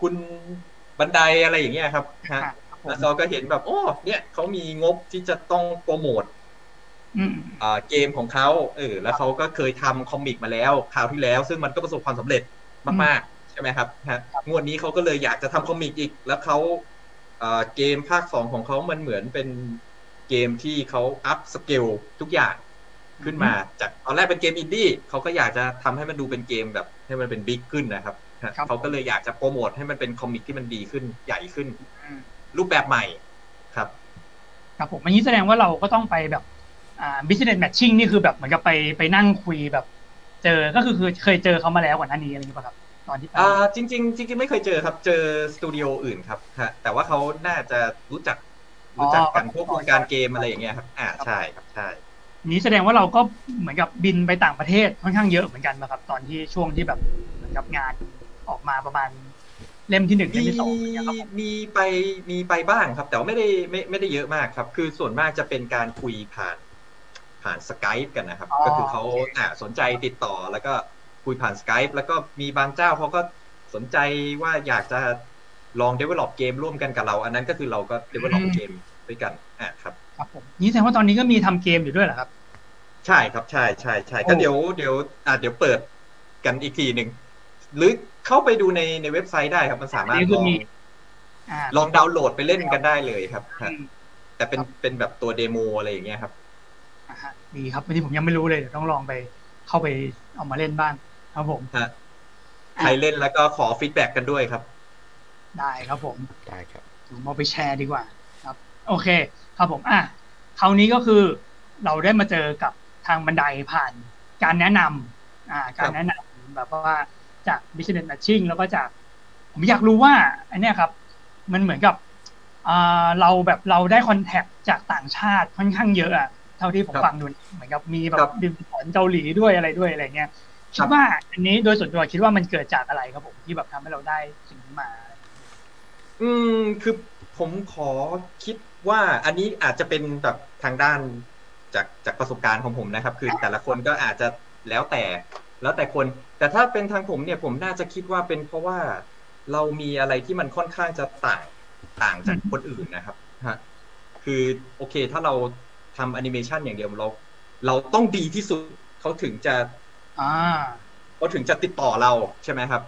คุณบันไดอะไรอย่างเงี้ยครับแล้วเราก็เห็นแบบเนี่ยเขามีงบที่จะต้องโปรโมทเกมของเขาแล้วเขาก็เคยทำคอมิกมาแล้วคราวที่แล้วซึ่งมันก็ประสบความสำเร็จมากๆใช่ไหมครับงวดนี้เขาก็เลยอยากจะทำคอมิกอีกแล้วเขาเกมภาค 2ของเขามันเหมือนเป็นเกมที่เขาอัพสเกลทุกอย่างขึ้นมาจากตอนแรกเป็นเกมอินดี้เขาก็อยากจะทำให้มันดูเป็นเกมแบบให้มันเป็นบิ๊กขึ้นนะครับเขาก็เลยอยากจะโปรโมทให้มันเป็นคอมิกที่มันดีขึ้นใหญ่ขึ้นรูปแบบใหม่ครับครับผมอันนี้แสดงว่าเราก็ต้องไปแบบbusiness matching นี่คือแบบเหมือนกับไปนั่งคุยแบบเจอก็คือเคยเจอเขามาแล้วก่อนหน้านี้อะไรอย่างเงี้ยป่ะครับ ตอนที่ไปจริงๆไม่เคยเจอครับเจอสตูดิโออื่นครับแต่ว่าเขาน่าจะรู้จักกันพวกวงการเกมอะไรอย่างเงี้ยครับใช่ครับใช่นี้แสดงว่าเราก็เหมือนกับบินไปต่างประเทศค่อนข้างเยอะเหมือนกันนะครับตอนที่ช่วงที่แบบเหมือนกับงานออกมาประมาณเล่มที่1เล่มที่2อย่างเงี้ยครับมีไปบ้างครับแต่ว่าไม่ได้เยอะมากครับคือส่วนมากจะเป็นการคุยผ่าน Skype กันนะครับก็คือเขาสนใจติดต่อแล้วก็คุยผ่าน Skype แล้วก็มีบางเจ้าเขาก็สนใจว่าอยากจะลอง develop เกมร่วมกันกับเราอันนั้นก็คือเราก็ develop เกมด้วยกันครับครับผมนี่แสดงว่าตอนนี้ก็มีทำเกมอยู่ด้วยเหรอครับใช่ครับใช่ก็เดี๋ยวเปิดกันอีกทีหนึ่งหรือเข้าไปดูในเว็บไซต์ได้ครับมันสามารถลองดาวน์โหลดไปเล่นกันได้เลยครับแต่เป็นแบบตัวเดโมอะไรอย่างเงี้ยครับดีครับวันนี้ผมยังไม่รู้เลยเดี๋ยวต้องลองไปเข้าไปเอามาเล่นบ้างครับผมใครเล่นแล้วก็ขอฟีดแบ็กกันด้วยครับได้ครับผมได้ครับมาไปแชร์ดีกว่าครับโอเคครับผมคราวนี้ก็คือเราได้มาเจอกับทางบันไดผ่านการแนะนำแบบว่าจาก Business Matching แล้วก็จากผมอยากรู้ว่าอันนี้ครับมันเหมือนกับเราได้คอนแทคจากต่างชาติค่อนข้างเยอะอะเท่าที่ผมฟังดูเหมือนกับมีแบบดึงสอนเกาหลีด้วยอะไรด้วยอะไรเงี้ยคิดว่าอันนี้โดยส่วนตัวคิดว่ามันเกิดจากอะไรครับผมที่แบบทำให้เราได้สิ่งนี้มาคือผมขอคิดว่าอันนี้อาจจะเป็นแบบทางด้านจากประสบการณ์ของผมนะครับคือแต่ละคนก็อาจจะแล้วแต่คนแต่ถ้าเป็นทางผมเนี่ยผมน่าจะคิดว่าเป็นเพราะว่าเรามีอะไรที่มันค่อนข้างจะต่างจากคนอื่นนะครับคือโอเคถ้าเราทำแอนิเมชันอย่างเดียวเราต้องดีที่สุดเขาถึงจะติดต่อเราใช่ไหมครับ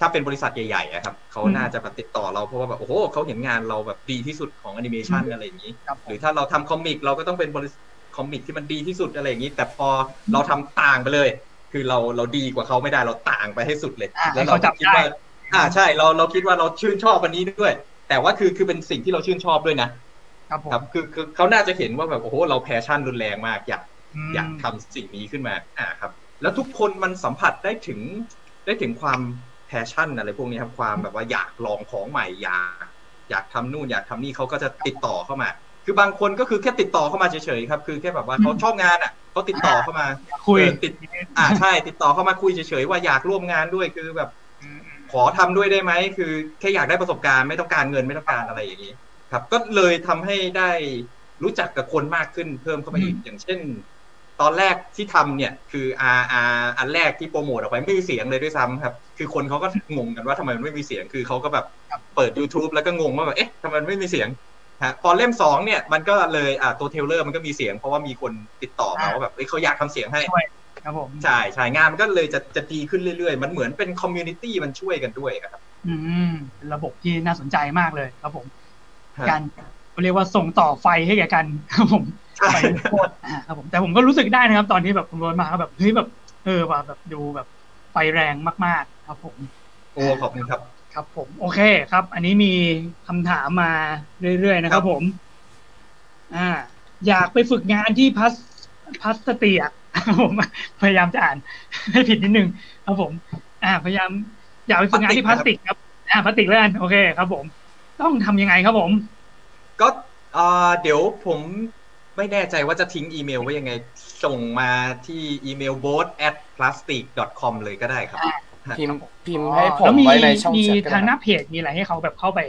ถ้าเป็นบริษัทใหญ่ๆครับเขาน่าจะแบบติดต่อเราเพราะว่าแบบโอ้โหเขาเห็นงานเราแบบดีที่สุดของแอนิเมชันอะไรอย่างนี้หรือถ้าเราทำคอมิกเราก็ต้องเป็นบริษัทคอมิกที่มันดีที่สุดอะไรอย่างนี้แต่พอเราทำต่างไปเลยคือเราดีกว่าเขาไม่ได้เราต่างไปให้สุดเลยแล้วเราคิดว่าใช่เราคิดว่าเราชื่นชอบอันนี้ด้วยแต่ว่าคือเป็นสิ่งที่เราชื่นชอบด้วยนะครับคือเขาน่าจะเห็นว่าแบบโอ้โหเราแพชชั่นรุนแรงมากอยากทำสิ่งนี้ขึ้นมาครับแล้วทุกคนมันสัมผัสได้ถึงความแพชชั่นอะไรพวกนี้ครับความแบบว่าอยากลองของใหม่อยากทำนู่นอยากทำนี่เขาก็จะติดต่อเข้ามาคือบางคนก็คือแค่ติดต่อเข้ามาเฉยๆครับคือแค่แบบว่าเขาชอบงานเขาติดต่อเข้ามาคุยใช่ติดต่อเข้ามาคุยเฉยๆว่าอยากร่วมงานด้วยคือแบบขอทำด้วยได้ไหมคือแค่อยากได้ประสบการณ์ไม่ต้องการเงินไม่ต้องการอะไรอย่างนี้ครับก็เลยทำให้ได้รู้จักกับคนมากขึ้นเพิ่มเข้าไปอีกอย่างเช่นตอนแรกที่ทำเนี่ยคือ RR อันแรกที่โปรโมทออกไปไม่มีเสียงเลยด้วยซ้ำครับคือคนเขาก็งงกันว่าทำไมมันไม่มีเสียงคือเขาก็แบบเปิด YouTube แล้วก็งงว่าแบบเอ๊ะทำไมมันไม่มีเสียงพอเล่ม2เนี่ยมันก็เลยตัวเทเลอร์มันก็มีเสียงเพราะว่ามีคนติดต่อมาว่าแบบเขาอยากทำเสียงให้ครับผมใช่งานมันก็เลยจะดีขึ้นเรื่อยๆมันเหมือนเป็นคอมมูนิตี้มันช่วยกันด้วยครับเป็นระบบที่น่าสนใจมากเลยครับผมการเรียกว่าส่งต่อไฟให้แก่กันครับผมไปโคตรครับผมแต่ผมก็รู้สึกได้นะครับตอนที่แบบผมโดนมาก็แบบเฮ้ยแบบแบบดูแบบไฟแรงมากๆครับผมโอ้ขอบคุณครับครับผมโอเคครับอันนี้มีคำถามมาเรื่อยๆนะครับผมอยากไปฝึกงานที่พัสเตียผมพยายามจะอ่านให้ผิดนิดนึงครับผมพยายามอยากไปฝึกงานที่พลาสติกครับพลาสติกแล้วกันโอเคครับผมต้องทำยังไงครับผมก็เดี๋ยวผมไม่แน่ใจว่าจะทิ้งอีเมลไว้ยังไงส่งมาที่อีเมล board@plastic.com เลยก็ได้ครับพิมพ์ให้ผมไว้ในช่องแชทมีทางหน้าเพจมีอะไรให้เขาแบบเข้าไป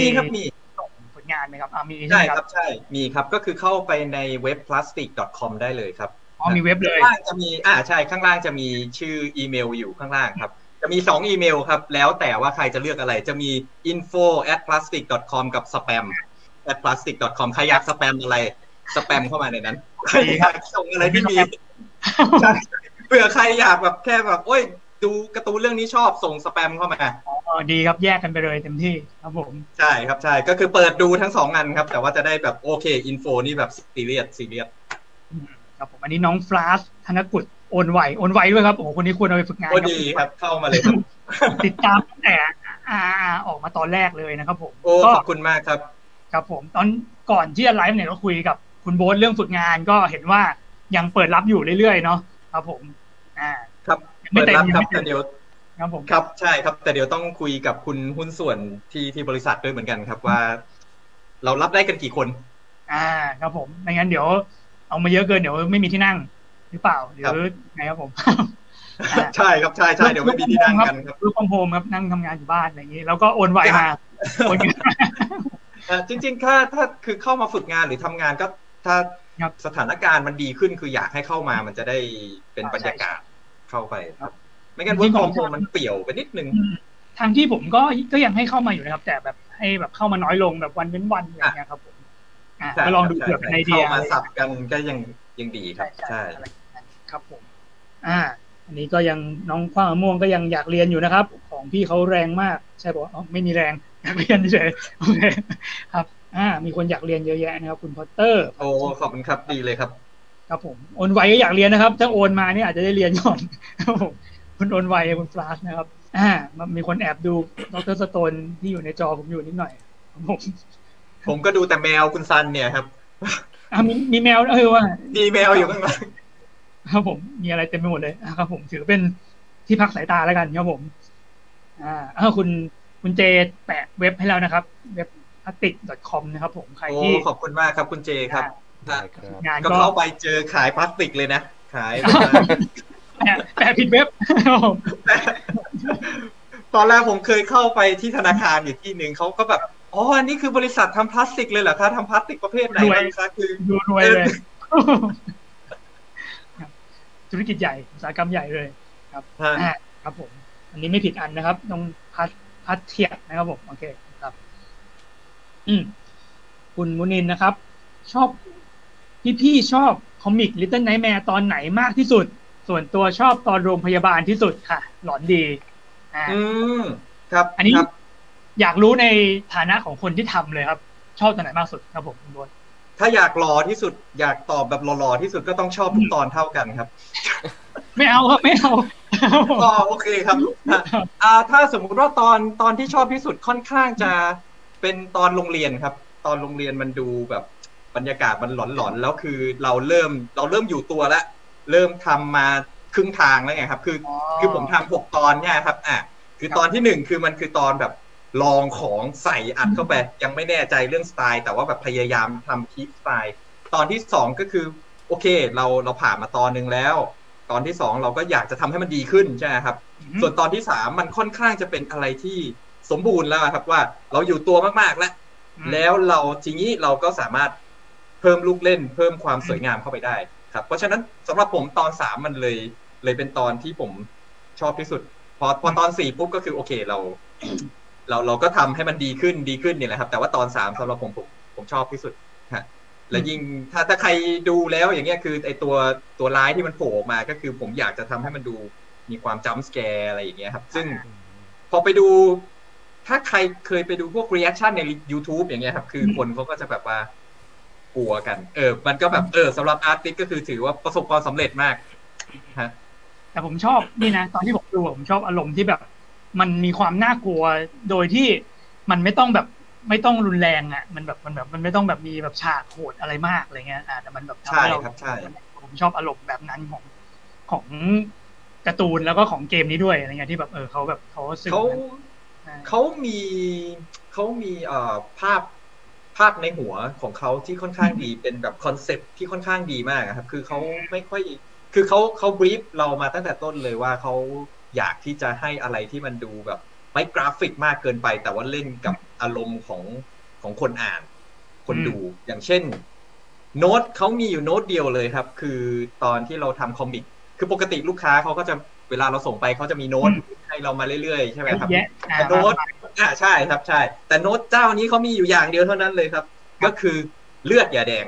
มีครับมีส่งผลงานไหมครับมีใช่ครับใช่มีครับก็คือเข้าไปในเว็บ plastic.com ได้เลยครับมีเว็บเลยข้างล่างจะมีใช่ข้างล่างจะมีชื่ออีเมลอยู่ข้างล่างครับจะมี2อีเมลครับแล้วแต่ว่าใครจะเลือกอะไรจะมี info@plastic.com กับ spam@plastic.com ใครอยากสแปมอะไรสแปมเข้ามาในนั้นใครอยากส่งอะไรที่มีเผื่อใครอยากแบบแค่แบบโอ้ยดูการ์ตูนเรื่องนี้ชอบส่งสแปมเข้ามาดีครับแยกกันไปเลยเต็มที่ครับผมใช่ครับใช่ก็คือเปิดดูทั้ง2อันครับแต่ว่าจะได้แบบโอเคอินโฟนี่แบบซีเรียสครับผมอันนี้น้องฟลาสธนกุลโอนไวด้วยครับโอ้คนนี้ควรเอาไปฝึกงานครับดีครับเข้ามาเลยครับติดตามตั้งแต่ออกมาตอนแรกเลยนะครับผมโอ้ขอบคุณมากครับครับผมตอนก่อนที่จะไลฟ์เนี่ยก็คุยกับคุณโบ๊ทเรื่องฝึกงานก็เห็นว่ายังเปิดรับอยู่เรื่อยๆเนาะครับผมครับ เปิดรับครับแต่เดี๋ยวครับใช่ครับแต่เดี๋ยวต้องคุยกับคุณหุ้นส่วนที่บริษัทด้วยเหมือนกันครับว่าเรารับได้กันกี่คนครับผมไม่งั้นเดี๋ยวเอามาเยอะเกินเดี๋ยวไม่มีที่นั่งหรือเปล่าหรือไงครับผมใช่ครับใช่ใช่เดี๋ยวไม่มีที่นั่งกันครับรูปโฮมครับนั่งทำงานอยู่บ้านอะไรอย่างนี้แล้วก็โอนไวมาจริงๆถ้าคือเข้ามาฝึกงานหรือทำงานก็ถ้าสถานการณ์มันดีขึ้นคืออยากให้เข้ามามันจะได้เป็นบรรยากาศเข้าไปครับไม่งั้น Work from Home มันเปี่ยวไปนิดนึงทางที่ผมก็ยังให้เข้ามาอยู่นะครับแต่แบบให้แบบเข้ามาน้อยลงแบบวันเป็นวันอะไรอย่างเงี้ยครับผมก็ลองดูเผื่อเป็นไอเดียเข้ามาสับกันก็ยังดีครับใช่ครับผมอันนี้ก็ยังน้องขว้างม่วงก็ยังอยากเรียนอยู่นะครับของพี่เขาแรงมากใช่ป่ะไม่มีแรงอยากเรียนเฉยโอเคครับมีคนอยากเรียนเยอะแยะนะครับคุณพอตเตอร์โอ้ขอบคุณครับดีเลยครับครับผมโอนไวก็อยากเรียนนะครับถ้าโอนมาเนี่ยอาจจะได้เรียนก่อนครับผมคุณโอนไวคุณฟลาสนะครับมีคนแอบดูดร.สโตนที่อยู่ในจอผมอยู่นิดหน่อยผมก็ดูแต่แมวคุณซันเนี่ยครับมีแมวว่ามีแมวอยู่ข้างหลังครับผมมีอะไรเต็มไปหมดเลยครับผมถือเป็นที่พักสายตาแล้วกันครับผมคุณเจแปะเว็บให้แล้วนะครับเว็บ plastic.com นะครับผมใครที่ขอบคุณมากครับคุณเจครับก็เข้าไปเจอขายพลาสติกเลยนะขายแต่ผิดเว็บตอนแรกผมเคยเข้าไปที่ธนาคารอยู่ที่หนึ่งเขาก็แบบอ๋ออันนี้คือบริษัททำพลาสติกเลยเหรอคะทำพลาสติกประเภทไหนคะคือดูรวยเลยธุรกิจใหญ่อุตสาหกรรมใหญ่เลยครับครับผมอันนี้ไม่ผิดอันนะครับต้องพัดเทียบนะครับผมโอเคครับคุณมุนินนะครับชอบพี่ชอบคอมิก Little Nightmare ตอนไหนมากที่สุดส่วนตัวชอบตอนโรงพยาบาลที่สุดค่ะหลอนดีครับอันนี้อยากรู้ในฐานะของคนที่ทำเลยครับชอบตอนไหนมากสุดครับผมคุณบอลถ้าอยากหล่อที่สุดอยากตอบแบบหล่อที่สุดก็ต้องชอบทุกตอนเท่ากันครับไม่เอาครับไม่เอาก็โอเคครับถ้าสมมติว่าตอนที่ชอบที่สุดค่อนข้างจะเป็นตอนโรงเรียนครับตอนโรงเรียนมันดูแบบบรรยากาศมันหลอนๆแล้วคือเราเริ่มอยู่ตัวแล้วเริ่มทำมาครึ่งทางแล้วไงครับคือผมทำ6ตอนเนี่ยครับคือตอนที่1คือมันคือตอนแบบลองของใส่อัดเข้าไปยังไม่แน่ใจเรื่องสไตล์แต่ว่าแบบพยายามทำคีปสไตล์ตอนที่2ก็คือโอเคเราผ่านมาตอนนึงแล้วตอนที่2เราก็อยากจะทำให้มันดีขึ้นใช่ไหมครับส่วนตอนที่3มันค่อนข้างจะเป็นอะไรที่สมบูรณ์แล้วครับว่าเราอยู่ตัวมากๆแล้วเราทีนี้เราก็สามารถเพิ่มลูกเล่นเพิ่มความสวยงามเข้าไปได้เพราะฉะนั้นสำหรับผมตอน3มันเลยเป็นตอนที่ผมชอบที่สุดพอตอน4ปุ๊บก็คือโอเคเราก็ทำให้มันดีขึ้นนี่แหละครับแต่ว่าตอน3สำหรับผมชอบที่สุดฮะและยิ่งถ้าใครดูแล้วอย่างเงี้ยคือไอตัวร้ายที่มันโผล่ออกมาก็คือผมอยากจะทำให้มันดูมีความจัมป์สแกร์อะไรอย่างเงี้ยครับซึ่งพอไปดูถ้าใครเคยไปดูพวกรีแอคชั่นใน YouTube อย่างเงี้ยครับคือคนเขาก็จะแบบว่ากลัวกันมันก็แบบสำหรับอาร์ติสก็คือถือว่าประสบความสำเร็จมากฮะแต่ผมชอบนี่นะตอนที่ผมดูผมชอบอารมณ์ที่แบบมันมีความน่ากลัวโดยที่มันไม่ต้องแบบไม่ต้องรุนแรงมันแบบมันไม่ต้องแบบมีแบบฉากโหดอะไรมากอะไรเงี้ยแต่มันแบบใช่ครับใช่ผมชอบอารมณ์แบบนั้นของการ์ตูนแล้วก็ของเกมนี้ด้วยอะไรเงี้ยที่แบบเขาแบบเขามีภาพในหัวของเขาที่ค่อนข้างดีเป็นแบบคอนเซปต์ที่ค่อนข้างดีมากครับคือเขาไม่ค่อยคือเขาบรีฟเรามาตั้งแต่ต้นเลยว่าเขาอยากที่จะให้อะไรที่มันดูแบบไม่กราฟิกมากเกินไปแต่ว่าเล่นกับอารมณ์ของคนอ่านคนดูอย่างเช่นโน้ตเขามีอยู่โน้ตเดียวเลยครับคือตอนที่เราทำคอมิกคือปกติลูกค้าเขาก็จะเวลาเราส่งไปเขาจะมีโน้ตให้เรามาเรื่อยๆใช่ไหมครับโน้ตใช่ครับใช่แต่โน้ตเจ้านี้เขามีอยู่อย่างเดียวเท่านั้นเลยครับก็คือเลือดอย่าแดง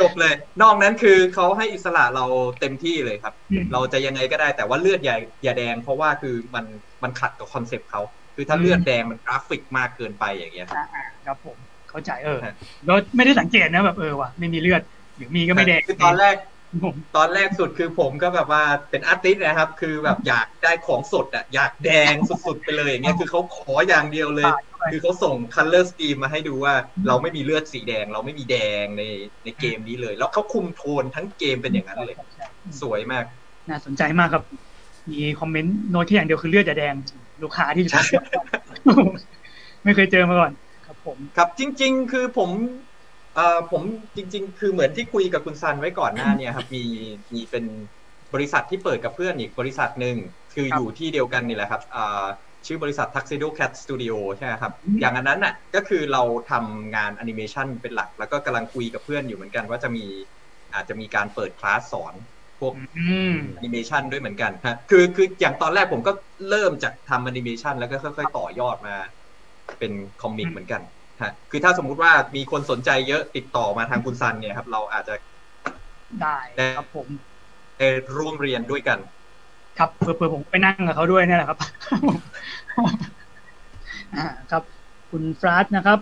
จบเลยนอกนั้นคือเขาให้อิสระเราเต็มที่เลยครับเราจะยังไงก็ได้แต่ว่าเลือดอย่าแดงเพราะว่าคือมันขัดกับคอนเซปต์เขาคือถ้าเลือดแดงมันกราฟิกมากเกินไปอย่างเงี้ยครับผมเข้าใจเราไม่ได้สังเกตนะแบบว่ะไม่มีเลือดหรือมีก็ไม่แดงคือตอนแรกสุดคือผมก็แบบว่าเป็นอาร์ติสต์นะครับคือแบบอยากได้ของสดอยากแดงสุดๆไปเลยอย่างเงี้ยคือเขาขออย่างเดียวเลยคือเขาส่ง color scheme มาให้ดูว่าเราไม่มีเลือดสีแดงเราไม่มีแดงในเกมนี้เลยแล้วเขาคุมโทนทั้งเกมเป็นอย่างนั้นเลยสวยมาก น่าสนใจมากครับมีคอมเมนต์โน้ตแค่อย่างเดียวคือเลือดจะแดงลูกค้าที่จะไม่เคยเจอมาก่อนครับผมครับจริงๆคือผมจริงๆคือเหมือนที่คุยกับคุณซันไว้ก่อนหน้าเนี่ยครับมีเป็นบริษัทที่เปิดกับเพื่อนอีกบริษัทหนึ่งคืออยู่ที่เดียวกันนี่แหละครับชื่อบริษัท Tarsier Studio ใช่ครับอย่างนั้นน่ะก็คือเราทำงานแอนิเมชันเป็นหลักแล้วก็กำลังคุยกับเพื่อนอยู่เหมือนกันว่าอาจจะมีการเปิดคลาสสอนพวกแอนิเมชันด้วยเหมือนกันฮะคืออย่างตอนแรกผมก็เริ่มจากทำแอนิเมชันแล้วก็ค่อยๆต่อยอดมาเป็นคอมมิกเหมือนกันฮะคือถ้าสมมุติว่ามีคนสนใจเยอะติดต่อมาทางคุณซันเนี่ยครับเราอาจจะได้ครับผมร่วมเรียนด้วยกันครับเผื่อผมไปนั่งกับเขาด้วยเนี่ยแหละครับครับคุณฟรัสนะครับ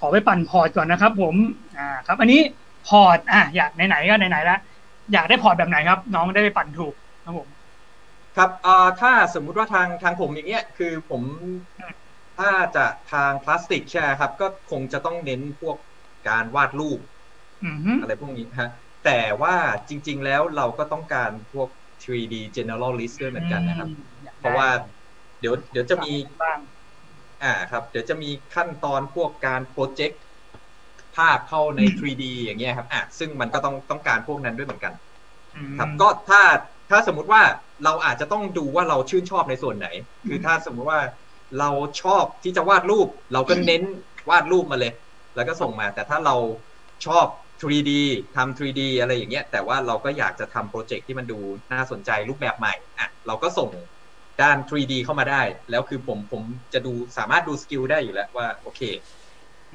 ขอไปปั่นพอร์ตก่อนนะครับผมครับอันนี้พอร์ตอยากไหนๆก็ไหนๆละอยากได้พอร์ตแบบไหนครับน้องได้ไปปั่นถูกครับผมครับถ้าสมมุติว่าทางผมอย่างเงี้ยคือผมถ้าจะทางพลาสติกใช่ไหมครับก็คงจะต้องเน้นพวกการวาดรูปอะไรพวกนี้ฮะแต่ว่าจริงๆแล้วเราก็ต้องการพวก 3D generalist ด้วยเหมือนกันนะครับเพราะว่าเดี๋ยวจะมีครับเดี๋ยวจะมีขั้นตอนพวกการโปรเจกต์ภาพเข้าใน 3D อย่างเงี้ยครับซึ่งมันก็ต้องการพวกนั้นด้วยเหมือนกันครับก็ถ้าสมมุติว่าเราอาจจะต้องดูว่าเราชื่นชอบในส่วนไหนคือถ้าสมมุติว่าเราชอบที่จะวาดรูปเราก็เน้นวาดรูปมาเลยแล้วก็ส่งมาแต่ถ้าเราชอบ 3D ทำ 3D อะไรอย่างเงี้ยแต่ว่าเราก็อยากจะทำโปรเจกต์ที่มันดูน่าสนใจรูปแบบใหม่เราก็ส่งด้าน 3D เข้ามาได้แล้วคือผมจะดูสามารถดูสกิลได้อยู่แล้วว่าโอเค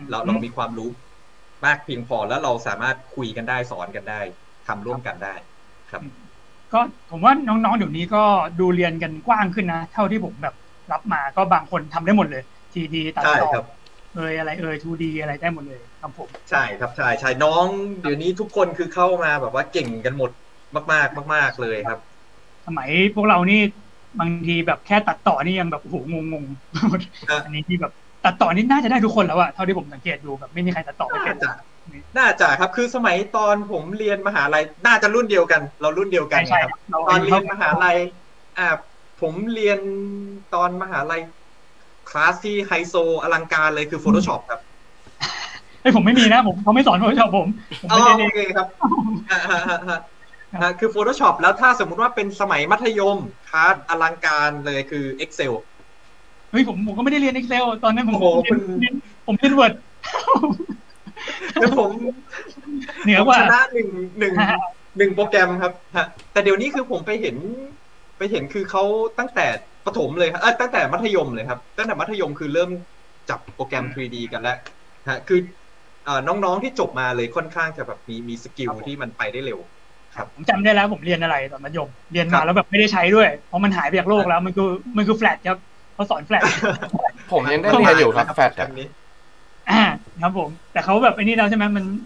เรามีความรู้มากเพียงพอแล้วเราสามารถคุยกันได้สอนกันได้ทำร่วมกันได้ครับก็ผมว่าน้องๆเดี๋ยวนี้ก็ดูเรียนกันกว้างขึ้นนะเท่าที่ผมแบบรับมาก็บางคนทำได้หมดเลย 3D ตัดต่ออะไร2D อะไรได้หมดเลยครับผมใช่ครับใช่น้องเดี๋ยวนี้ทุกคนคือเข้ามาแบบว่าเก่งกันหมดมากๆมากๆเลยครับสมัยพวกเรานี่บางทีแบบแค่ตัดต่อนี่ยังแบบโหงงๆอันนี้ที่แบบตัดต่อนี่น่าจะได้ทุกคนแล้วอะเท่าที่ผมสังเกตดูแบบไม่มีใครตัดต่อไม่เป็นน่าจะครับคือสมัยตอนผมเรียนมหาลัยน่าจะรุ่นเดียวกันเรารุ่นเดียวกันครับตอนเรียนมหาลัยผมเรียนตอนมหาลัยคลาสที่ไฮโซอลังการเลยคือ Photoshop ครับไอ้ผมไม่มีนะผมเขาไม่สอน Photoshop ผมไม่ได้เรียนเองครับคือ Photoshop แล้วถ้าสมมุติว่าเป็นสมัยมัธยมคลาสอลังการเลยคือ Excel เฮ้ยผมก็ไม่ได้เรียน Excel ตอนนั้นผมเรียน Word แล้วผมเหนือกว่าชนะหนึ่งโปรแกรมครับแต่เดี๋ยวนี้คือผมไปเห็นคือเขาตั้งแต่ประถมเลยครับตั้งแต่มัธยมเลยครับตั้งแต่มัธยมคือเริ่มจับโปรแกรม 3D กันแล้วคือน้องๆที่จบมาเลยค่อนข้างจะแบบมีสกิลที่มันไปได้เร็วครับผมจำได้แล้วผมเรียนอะไรตอนมัธยมเรียนมาแล้วแบบไม่ได้ใช้ด้วยเพราะมันหายไปจากโลกแล้วมันคือแฟลชครับเขาสอนแฟลชผมยังได้เรียนอยู่ครับแฟลชแบบนี้ครับผมแต่เขาแบบไอ้นี่แล้วใช่ไหม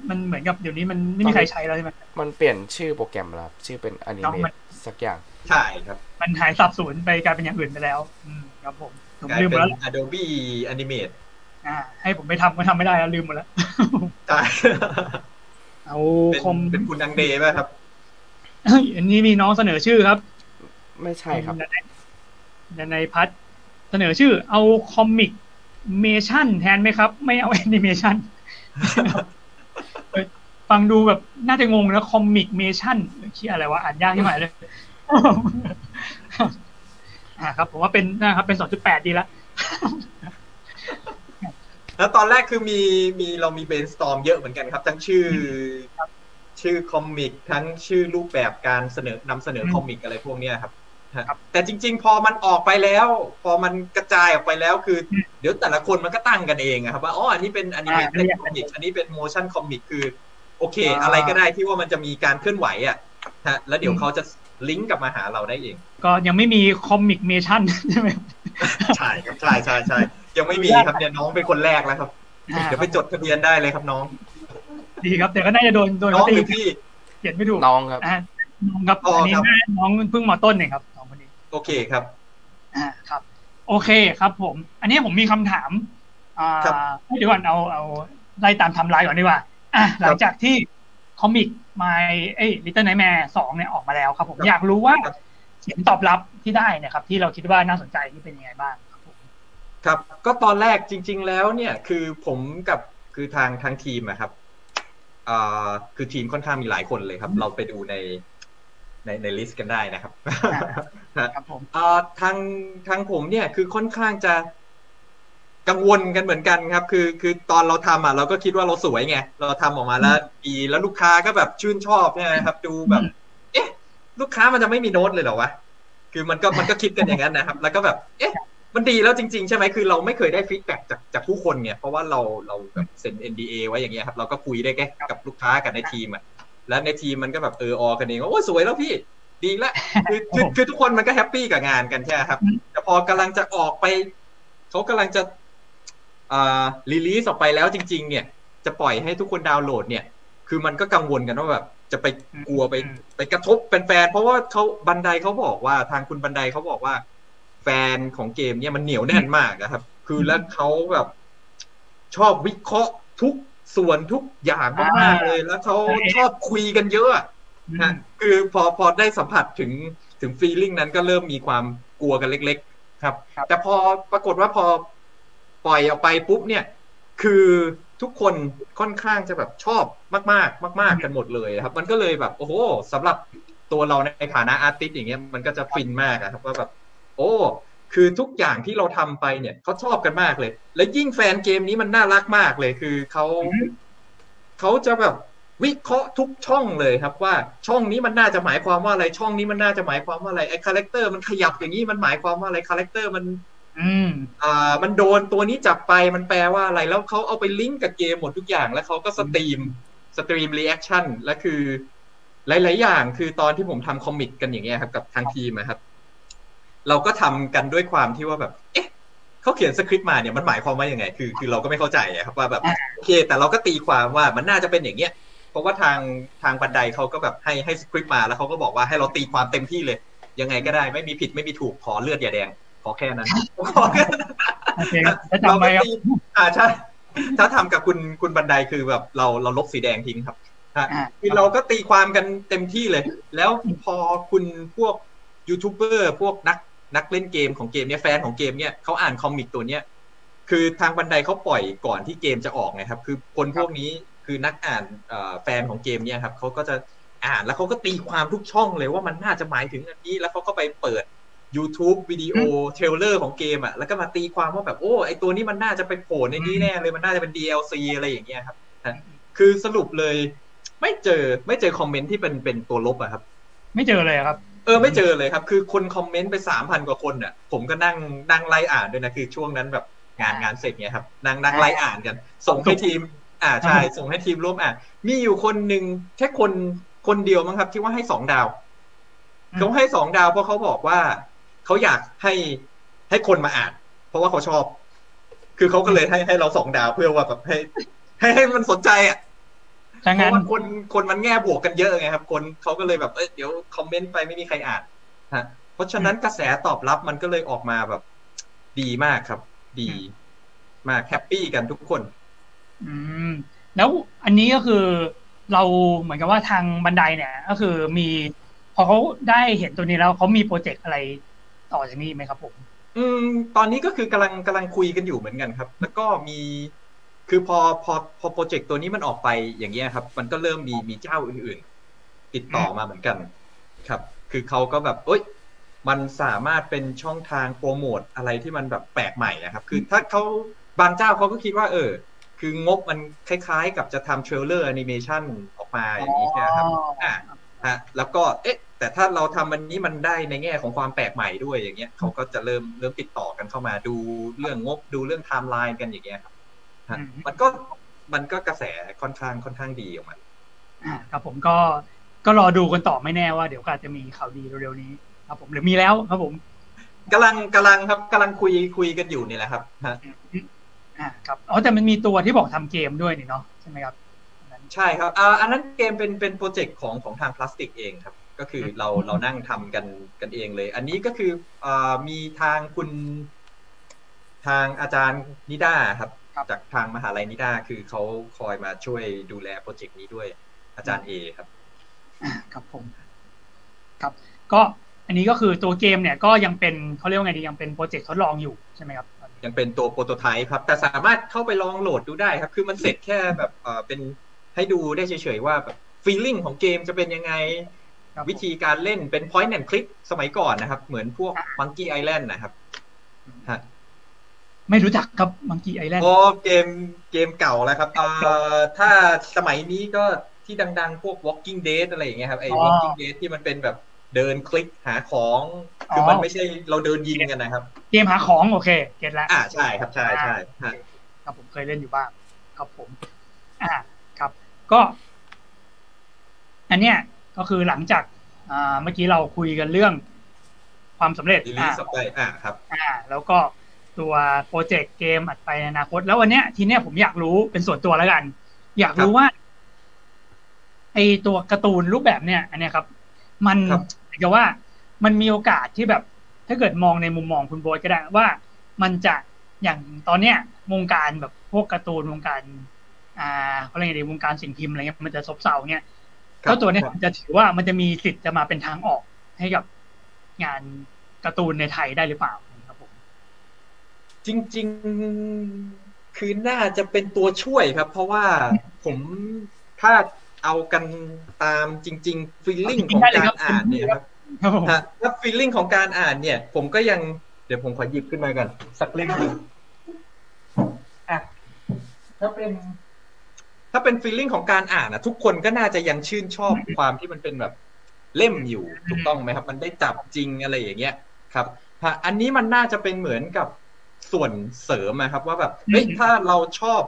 มันเหมือนกับเดี๋ยวนี้มันไม่มีใครใช้แล้วใช่ไหมมันเปลี่ยนชื่อโปรแกรมแล้วชื่อเป็น Animate สักอย่างใช่ครับมันหายสับสนไปกลายเป็นอย่างอื่นไปแล้วครับผมลืมหมดแล้ว Adobe Animate ให้ผมไปทำก็ทำไม่ได้แล้วลืมหมดแล้วใช่เอาคอมเป็นคุณดังเดย์ไหมครับอันนี้มีน้องเสนอชื่อครับไม่ใช่ครับในพัดเสนอชื่อเอาคอมมิกเมชั่นแทนไหมครับไม่เอาแอนิเมชั่นฟังดูแบบน่าจะงงนะคอมมิกเมชั่นคิดอะไรวะอ่านยากที่หมายเลยครับผมว่าเป็นนะครับเป็น 2.8 ดีแล้วแล้วตอนแรกคือเรามี brainstorm เยอะเหมือนกันครับทั้งชื่อคอมมิกทั้งชื่อรูปแบบการนำเสนอคอมมิกอะไรพวกนี้ครับแต่จริงๆพอมันออกไปแล้วพอมันกระจายออกไปแล้วคือเดี๋ยวแต่ละคนมันก็ตั้งกันเองครับว่าอ๋ออันนี้เป็นแอนิเมชั่นคอมมิกอันนี้เป็นโมชั่นคอมมิกคือโอเคอะไรก็ได้ที่ว่ามันจะมีการเคลื่อนไหวแล้วเดี๋ยวเขาจะลิงก์กลับมาหาเราได้เองก็ยังไม่มีคอมมิกเมชั่นใช่ไหมใช่ครับใช่ยังไม่มีครับเนี่ยน้องเป็นคนแรกแล้วครับเดี๋ยวไปจดทะเบียนได้เลยครับน้องดีครับแต่ก็น่าจะโดนน้องหรือพี่เขียนไม่ถูกน้องครับอันนี้น้องเพิ่งม.ต้นเนี่ยครับน้องคนนี้โอเคครับครับโอเคครับผมอันนี้ผมมีคำถามเดี๋ยวก่อนเอาไล่ตามไทม์ไลน์ก่อนดีกว่าหลังจากที่ คอมิกLittle Nightmare 2เนี่ยออกมาแล้วครับผมอยากรู้ว่าเสียงตอบรับที่ได้นะครับที่เราคิดว่าน่าสนใจนี่เป็นยังไงบ้างครับผมครับก็ตอนแรกจริงๆแล้วเนี่ยคือผมกับคือทางทีมนะครับคือทีมค่อนข้างมีหลายคนเลยครับเราไปดูในลิสต์กันได้นะครับครับผมทางผมเนี่ยคือค่อนข้างจะกังวลกันเหมือนกันครับคือตอนเราทำเราก็คิดว่าเราสวยไงเราทำออกมาแล้วดีแล้วลูกค้าก็แบบชื่นชอบใช่ไหมครับดูแบบเอ๊ะลูกค้ามันจะไม่มีโน้ตเลยเหรอวะคือมันก็คิดกันอย่างนั้นนะครับแล้วก็แบบเอ๊ะมันดีแล้วจริงๆใช่ไหมคือเราไม่เคยได้ฟีดแบ็กจากผู้คนเนี่ยเพราะว่าเราแบบเซ็น NDA ไว้อย่างเงี้ยครับเราก็คุยได้แค่กับลูกค้ากับในทีมอ่ะและในทีมมันก็แบบอกันเองว่าโอ้สวยแล้วพี่ดีแล้วคือทุกคนมันก็แฮปปี้กับงานกันใช่ครับแต่พอกำลังจะออกไปเขากำลังจะรีลีสออกไปแล้วจริงๆเนี่ยจะปล่อยให้ทุกคนดาวน์โหลดเนี่ยคือมันก็กังวลกันว่าแบบจะไปกลัวไปกระทบแฟนๆเพราะว่าเขาบันไดเขาบอกว่าทางคุณบันไดเขาบอกว่าแฟนของเกมเนี่ยมันเหนียวแน่นมากนะครับคือแล้วเขาแบบชอบวิเคราะห์ทุกส่วนทุกอย่างมากๆเลยแล้วเขาชอบคุยกันเยอะนะคือพอได้สัมผัสถึงฟีลลิ่งนั้นก็เริ่มมีความกลัวกันเล็กๆครับแต่พอปรากฏว่าพอปล่อยออกไปปุ๊บเนี่ยคือทุกคนค่อนข้างจะแบบชอบมากๆมากๆกันหมดเลยครับมันก็เลยแบบโอ้โหสำหรับตัวเราในฐานะอาร์ติสต์อย่างเงี้ยมันก็จะฟินมากครับว่าแบบโอ้คือทุกอย่างที่เราทำไปเนี่ยเขาชอบกันมากเลยและยิ่งแฟนเกมนี้มันน่ารักมากเลยคือเขาจะแบบวิเคราะห์ทุกช่องเลยครับว่าช่องนี้มันน่าจะหมายความว่าอะไรช่องนี้มันน่าจะหมายความว่าอะไรไอ้คาแรคเตอร์มันขยับอย่างนี้มันหมายความว่าอะไรคาแรคเตอร์มันมันโดนตัวนี้จับไปมันแปลว่าอะไรแล้วเขาเอาไปลิงก์กับเกมหมดทุกอย่างแล้วเขาก็สตรีมรีแอคชั่นและคือหลายๆอย่างคือตอนที่ผมทำคอมมิตกันอย่างเงี้ยครับกับทางทีมนะครับเราก็ทำกันด้วยความที่ว่าแบบเอ๊ะเขาเขียนสคริปต์มาเนี่ยมันหมายความว่ายังไงคือเราก็ไม่เข้าใจครับว่าแบบโอเคแต่เราก็ตีความว่ามันน่าจะเป็นอย่างเงี้ยเพราะว่าทางบันไดเขาก็แบบให้สคริปต์มาแล้วเขาก็บอกว่าให้เราตีความเต็มที่เลยยังไงก็ได้ไม่มีผิดไม่มีถูกขอเลือดอย่าแดงขอแค่นั้นเราไม่ใช่ถ้าทำกับคุณบันไดคือแบบเราลบสีแดงทิ้งครับคือเราก็ตีความกันเต็มที่เลยแล้วพอคุณพวกยูทูบเบอร์พวกนักเล่นเกมของเกมเนี่ยแฟนของเกมเนี่ยเขาอ่านคอมิกตัวเนี้ยคือทางบันไดเขาปล่อยก่อนที่เกมจะออกไงครับคือคนพวกนี้คือนักอ่านแฟนของเกมเนี่ยครับเขาก็จะอ่านแล้วเขาก็ตีความทุกช่องเลยว่ามันน่าจะหมายถึงอันนี้แล้วเขาก็ไปเปิด YouTube วิดีโอเทรลเลอร์ของเกมอ่ะแล้วก็มาตีความว่าแบบโอ้ไอตัวนี้มันน่าจะไปโผล่ในนี้แน่เลยมันน่าจะเป็น DLC อะไรอย่างเงี้ยครับคือสรุปเลยไม่เจอคอมเมนต์ที่เป็นตัวลบอ่ะครับไม่เจอเลยครับไม่เจอเลยครับคือคนคอมเมนต์ไป 3,000 กว่าคนน่ะผมก็นั่งไล่อ่านด้วยนะคือช่วงนั้นแบบงานเสร็จเนี่ยครับนั่งไล่อ่านกันส่งให้ทีมใช่ส่งให้ทีมร่วมอ่านมีอยู่คนหนึ่งแค่คนเดียวมั้งครับที่ว่าให้2ดาวเขาให้2ดาวเพราะเขาบอกว่าเขาอยากให้คนมาอ่านเพราะว่าเขาชอบคือเขาก็เลยให้เรา2ดาวเพื่อว่าแบบให้มันสนใจอ่ะเพราะว่าคนมันแง่บวกกันเยอะไงครับคนเขาก็เลยแบบเดี๋ยวคอมเมนต์ไปไม่มีใครอ่านฮะเพราะฉะนั้นกระแสตอบรับมันก็เลยออกมาแบบดีมากครับดีมากแฮปปี้กันทุกคนแล้วอันนี้ก็คือเราเหมือนกับว่าทางบันไดเนี่ยก็คือมีพอเขาได้เห็นตัวนี้แล้วเขามีโปรเจกต์อะไรต่อจากนี้ไหมครับผมตอนนี้ก็คือกำลังคุยกันอยู่เหมือนกันครับแล้วก็มีคือพอโปรเจกต์ตัวนี้มันออกไปอย่างเงี้ยครับมันก็เริ่มมีเจ้าอื่นๆติดต่อมาเหมือนกันครับคือเขาก็แบบมันสามารถเป็นช่องทางโปรโมทอะไรที่มันแบบแปลกใหม่นะครับคือถ้าเขาบางเจ้าเขาก็คิดว่าคืองบมันคล้ายๆกับจะทำเทรลเลอร์แอนิเมชันออกมาอย่างนี้ใช่ไหมครับแล้วก็แต่ถ้าเราทำอันนี้มันได้ในแง่ของความแปลกใหม่ด้วยอย่างเงี้ยเขาก็จะเริ่มติดต่อกันเข้ามาดูเรื่องงบดูเรื่องไทม์ไลน์กันอย่างเงี้ยครับมันก็กระแสค่อนข้างดีออกมาครับผมก็รอดูกันต่อไม่แน่ว่าเดี๋ยวก็อาจจะมีข่าวดีเร็วๆนี้ครับผมหรือมีแล้วครับผมกำลังครับกำลังคุยกันอยู่นี่แหละครับครับแต่มันมีตัวที่บอกทำเกมด้วยนี่เนาะใช่ไหมครับใช่ครับอันนั้นเกมเป็นโปรเจกต์ของทางพลาสติกเองครับก็คือเรานั่งทำกันเองเลยอันนี้ก็คือมีทางอาจารย์นิด้าครับจากทางมหาลัยนิด้าคือเขาคอยมาช่วยดูแลโปรเจกต์นี้ด้วย อาจารย์เอครับครับผมครับก็อันนี้ก็คือตัวเกมเนี่ยก็ยังเป็นเขาเรียกว่าไงดียังเป็นโปรเจกต์ทดลองอยู่ใช่ไหมครับยังเป็นตัวโปรโตไทป์ครับแต่สามารถเข้าไปลองโหลดดูได้ครับคือมันเสร็จแค่แบบเป็นให้ดูได้เฉยๆว่าแบบฟีลลิ่งของเกมจะเป็นยังไงวิธีการเล่นเป็น point and click สมัยก่อนนะครับเหมือนพวก Monkey Island นะครับไม่รู้จักครับ Monkey Island โอ้เกมเก่าแล้วครับถ้าสมัยนี้ก็ที่ดังๆพวก Walking Dead อะไรอย่างเงี้ยครับไอ้ Walking Dead ที่มันเป็นแบบเดินคลิกหาของคือมันไม่ใช่เราเดินยิงกันนะครับเกมหาของโอเคเก็ทแล้วใช่ครับใช่ใช่ครับผมเคยเล่นอยู่บ้างครับผมครับก็อันเนี้ยก็คือหลังจากเมื่อกี้เราคุยกันเรื่องความสำเร็จครับแล้วก็ตัวโปรเจกต์เกมอัดไปในอนาคตแล้ววันเนี้ยทีเนี้ยผมอยากรู้เป็นส่วนตัวแล้วกันอยากรู้ว่าไอตัวการ์ตูนรูปแบบเนี้ยอันเนี้ยครับมันจะว่ามันมีโอกาสที่แบบถ้าเกิดมองในมุมมองคุณโบยก็ได้ว่ามันจะอย่างตอนเนี้ยวงการแบบพวกการ์ตูนวงการอะไรอย่างเงี้ยวงการสิ่งพิมพ์อะไรเงี้ยมันจะซบเซาเงี้ยแล้วตัวเนี้ยจะถือว่ามันจะมีสิทธิ์จะมาเป็นทางออกให้กับงานการ์ตูนในไทยได้หรือเปล่าครับผมจริงๆคือน่าจะเป็นตัวช่วยครับเพราะว่าผมถ้าเอากันตามจริงๆฟีลลิ่งของการอ่านเนี่ยครับถ้าฟีลลิ่งของการอ่านเนี่ยผมก็ยังเดี๋ยวผมขอหยิบขึ้นมาก่อนสักเล่มนึงถ้าเป็นฟีลลิ่งของการอ่านนะทุกคนก็น่าจะยังชื่นชอบความที่มันเป็นแบบเล่มอยู่ถูกต้องไหมครับมันได้จับจริงอะไรอย่างเงี้ยครับอันนี้มันน่าจะเป็นเหมือนกับส่วนเสริมนะครับว่าแบบเฮ้ยถ้าเราชอบ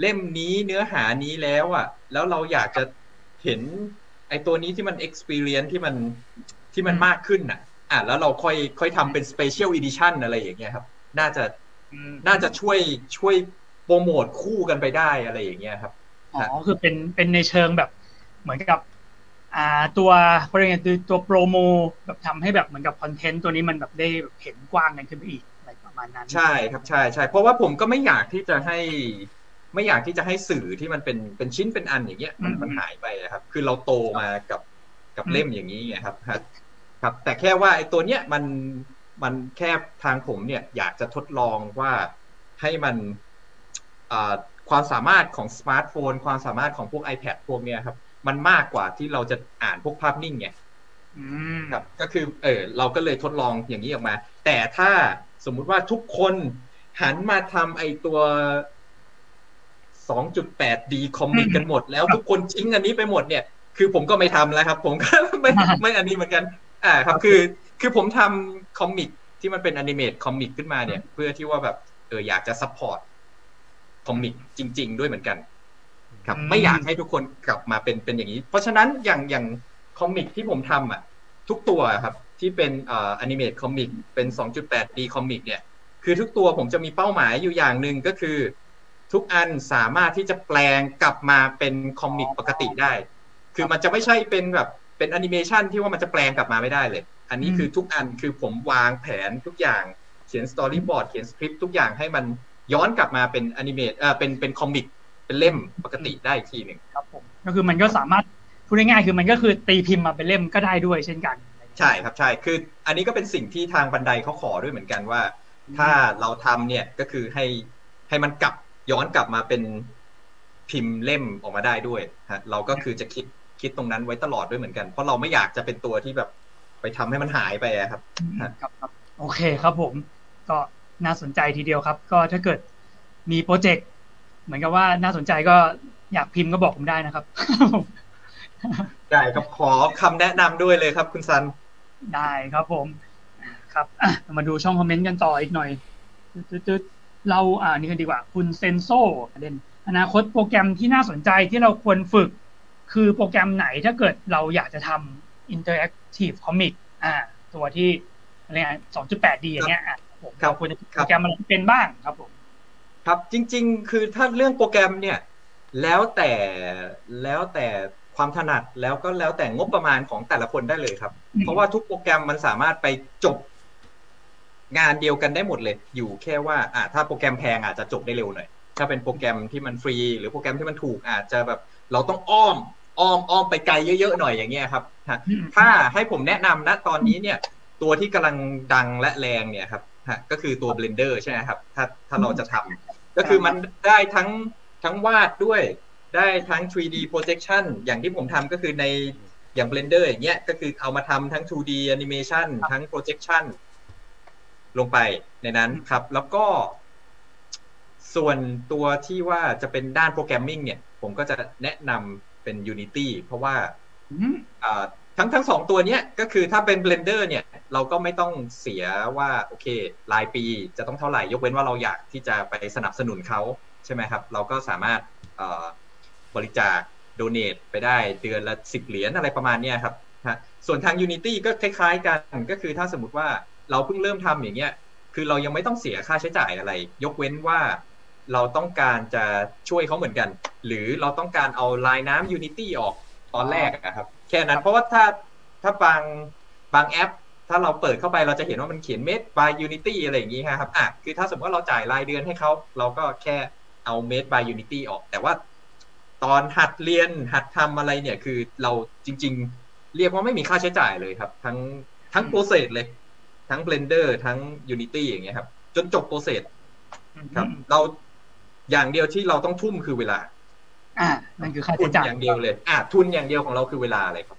เล่มนี้เนื้อหานี้แล้วอ่ะแล้วเราอยากจะเห็นไอ้ตัวนี้ที่มัน experience ที่มันมากขึ้นอ่ะแล้วเราค่อยทำเป็น special edition อะไรอย่างเงี้ยครับน่าจะช่วยโปรโมทคู่กันไปได้อะไรอย่างเงี้ยครับอ๋อคือเป็นในเชิงแบบเหมือนกับตัวโปรโมแบบทำให้แบบเหมือนกับคอนเทนต์ตัวนี้มันแบบได้เห็นกว้างกันขึ้นไปอีกอะไรประมาณนั้นใช่ครับใช่ใช่เพราะว่าผมก็ไม่อยากที่จะให้สื่อที่มันเป็นชิ้นเป็นอันอย่างเงี้ยมันหายไปครับคือเราโตมากับเล่มอย่างนี้ไงครับครับแต่แค่ว่าไอ้ตัวเนี้ยมันแค่ทางผมเนี่ยอยากจะทดลองว่าให้มันความสามารถของสมาร์ทโฟนความสามารถของพวก iPad พวกเนี้ยครับมันมากกว่าที่เราจะอ่านพวกภาพนิ่งไงครับก็คือเราก็เลยทดลองอย่างนี้ออกมาแต่ถ้าสมมุติว่าทุกคนหันมาทำไอ้ตัว2.8D คอมมิกกันหมดแล้วทุกคนทิ้งอันนี้ไปหมดเนี่ยคือผมก็ไม่ทำแล้วครับผมก็ไม่อันนี้เหมือนกันครับคือผมทำคอมมิกที่มันเป็นแอนิเมตคอมมิกขึ้นมาเนี่ยเพื่อที่ว่าแบบอยากจะซัพพอร์ตคอมมิกจริงๆด้วยเหมือนกันครับไม่อยากให้ทุกคนกลับมาเป็นอย่างนี้เพราะฉะนั้นอย่างคอมมิกที่ผมทำทุกตัวครับที่เป็นแอนิเมตคอมมิกเป็น 2.8D คอมมิกเนี่ยคือทุกตัวผมจะมีเป้าหมายอยู่อย่างนึงก็คือทุกอันสามารถที่จะแปลงกลับมาเป็นคอมิกปกติได้คือมันจะไม่ใช่เป็นแบบเป็นแอนิเมชันที่ว่ามันจะแปลงกลับมาไม่ได้เลยอันนี้คือทุกอันคือผมวางแผนทุกอย่างเขียนสตอรี่บอร์ดเขียนสคริปต์ทุกอย่างให้มันย้อนกลับมาเป็นแอนิเมตเป็นคอมิกเป็นเล่มปกติได้อีกทีหนึ่งครับผมก็คือมันก็สามารถพูดง่ายๆคือมันก็คือตีพิมพ์มาเป็นเล่มก็ได้ด้วยเช่นกันใช่ครับใช่คืออันนี้ก็เป็นสิ่งที่ทางบันไดเขาขอด้วยเหมือนกันว่าถ้าเราทำเนี่ยก็คือให้มันกลับย้อนกลับมาเป็นพิมพ์เล่มออกมาได้ด้วยฮะเราก็คือจะคิดตรงนั้นไว้ตลอดด้วยเหมือนกันเพราะเราไม่อยากจะเป็นตัวที่แบบไปทำให้มันหายไปครับครับโอเคครับผมก็น่าสนใจทีเดียวครับก็ถ้าเกิดมีโปรเจกต์เหมือนกับว่าน่าสนใจก็อยากพิมพ์ก็บอกผมได้นะครับได้ครับขอคำแนะนำด้วยเลยครับคุณซันได้ครับผมครับมาดูช่องคอมเมนต์กันต่ออีกหน่อยเรานี่กันดีกว่าคุณเซนโซประเด็นอนาคตโปรแกรมที่น่าสนใจที่เราควรฝึกคือโปรแกรมไหนถ้าเกิดเราอยากจะทำ interactive comic ตัวที่อะไร 2.8D อย่างเงี้ยผมควรจะโปรแกรมมันเป็นบ้างครับผมครับจริงๆคือถ้าเรื่องโปรแกรมเนี่ยแล้วแต่ความถนัดแล้วก็แล้วแต่งบประมาณของแต่ละคนได้เลยครับเพราะว่าทุกโปรแกรมมันสามารถไปจบงานเดียวกันได้หมดเลยอยู่แค่ว่าถ้าโปรแกรมแพงอาจจะจบได้เร็วหน่อยถ้าเป็นโปรแกรมที่มันฟรีหรือโปรแกรมที่มันถูกอาจจะแบบเราต้องอ้อม อ้อมไปไกลเยอะๆหน่อยอย่างเงี้ยครับถ้าให้ผมแนะนำนะตอนนี้เนี่ยตัวที่กำลังดังและแรงเนี่ยครับก็คือตัว Blender ใช่ไหมครับถ้าเราจะทำก็คือมันได้ทั้งวาดด้วยได้ทั้ง 3D projection อย่างที่ผมทำก็คือในอย่าง Blender อย่างเงี้ยก็คือเอามาทำทั้ง 2D animation ทั้ง projection ลงไปในนั้นครับแล้วก็ส่วนตัวที่ว่าจะเป็นด้านโปรแกรมมิ่งเนี่ยผมก็จะแนะนำเป็น Unity เพราะว่าทั้งสองตัวเนี้ยก็คือถ้าเป็น Blender เนี่ยเราก็ไม่ต้องเสียว่าโอเครายปีจะต้องเท่าไหร่ยกเว้นว่าเราอยากที่จะไปสนับสนุนเขาใช่ไหมครับเราก็สามารถบริจาค donate ไปได้เดือนละ$10อะไรประมาณเนี้ยครับส่วนทาง Unity ก็คล้ายๆกันก็คือถ้าสมมติว่าเราเพิ่งเริ่มทำอย่างเงี้ยคือเรายังไม่ต้องเสียค่าใช้จ่ายอะไรยกเว้นว่าเราต้องการจะช่วยเขาเหมือนกันหรือเราต้องการเอาลายน้ำ Unity ออกตอนแรกครับแค่นั้นเพราะว่าถ้าบางแอปถ้าเราเปิดเข้าไปเราจะเห็นว่ามันเขียน Made by Unity อะไรอย่างงี้ครับคือถ้าสมมติว่าเราจ่ายรายเดือนให้เขาเราก็แค่เอา Made by Unity ออกแต่ว่าตอนหัดเรียนหัดทำอะไรเนี่ยคือเราจริงๆเรียกว่าไม่มีค่าใช้จ่ายเลยครับทั้งโปรเซสเลยทั้ง Blender ทั้ง Unity อย่างเงี้ยครับจนจบโปรเซสครับเราอย่างเดียวที่เราต้องทุ่มคือเวลานั่นคือค่าใช้จ่ายอย่างเดียวเลยทุนอย่างเดียวของเราคือเวลาเลยครับ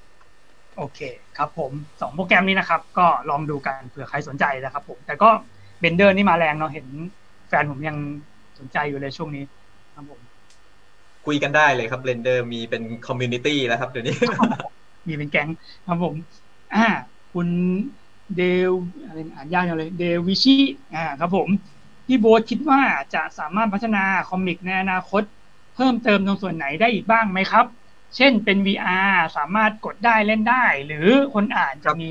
โอเคครับผม2โปรแกรมนี้นะครับก็ลองดูกันเผื่อใครสนใจนะครับผมแต่ก็ Blender นี่มาแรงเนาะเห็นแฟนผมยังสนใจอยู่เลยช่วงนี้ครับผมคุยกันได้เลยครับ Blender มีเป็นคอมมูนิตี้แล้วครับเดี๋ยวนี้ มีเป็นแก๊งครับผมคุณเดวอะไรอ่านยากจังเลยเดวิชิครับผมพี่โบ๊ทคิดว่าจะสามารถพัฒนาคอมิกในอนาคตเพิ่มเติมตรงส่วนไหนได้อีกบ้างไหมครับเช่นเป็น VR สามารถกดได้เล่นได้หรือคนอ่านจะมี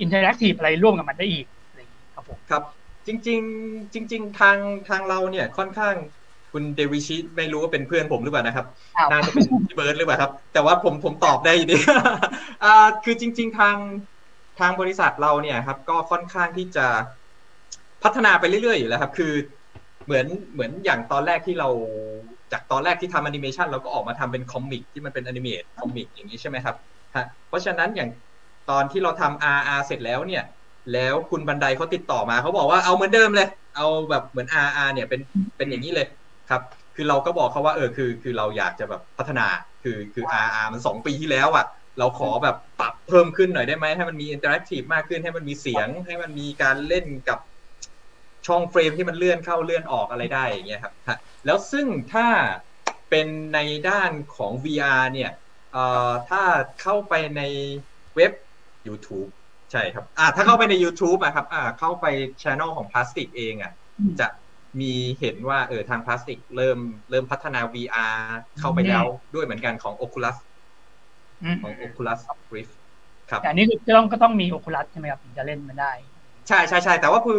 อินเทอร์แอคทีฟอะไรร่วมกับมันได้อีกอะไรครับผมครับจริงทางเราเนี่ยค่อนข้างคุณเดวิชิไม่รู้ว่าเป็นเพื่อนผมหรือเปล่านะครับน่าจะเป็นพี่เบิร์ดหรือเปล่าครับแต่ว่าผมตอบได้ดีคือจริงๆทางบริษัทเราเนี่ยครับก็ค่อนข้างที่จะพัฒนาไปเรื่อยๆอยู่แล้วครับคือเหมือนอย่างตอนแรกที่เราจากตอนแรกที่ทำแอนิเมชันเราก็ออกมาทำเป็นคอมิกที่มันเป็นแอนิเมตคอมิกอย่างนี้ใช่ไหมครับเพราะฉะนั้นอย่างตอนที่เราทำ RR เสร็จแล้วเนี่ยแล้วคุณบันไดเขาติดต่อมาเขาบอกว่าเอาเหมือนเดิมเลยเอาแบบเหมือน RR เนี่ยเป็นอย่างนี้เลยครับคือเราก็บอกเขาว่าคือเราอยากจะแบบพัฒนาคือ RR มัน2ปีที่แล้วอ่ะเราขอแบบปรับเพิ่มขึ้นหน่อยได้ไหมให้มันมีอินเทอร์แอคทีฟมากขึ้นให้มันมีเสียงให้มันมีการเล่นกับช่องเฟรมที่มันเลื่อนเข้าเลื่อนออกอะไรได้อย่างเงี้ยครับแล้วซึ่งถ้าเป็นในด้านของ VR เนี่ยถ้าเข้าไปในเว็บ YouTube ใช่ครับถ้าเข้าไปใน YouTube ครับเข้าไป channel ของพลาสติกเองจะมีเห็นว่าทางพลาสติกเริ่มพัฒนา VR เข้าไปแล้วด้วยเหมือนกันของ Oculus ของ Oculus Rift ครับแต่อันนี้ก็ต้องมี Oculus ใช่ไหมครับถึงจะเล่นมันได้ใช่ใช่แต่ว่าคือ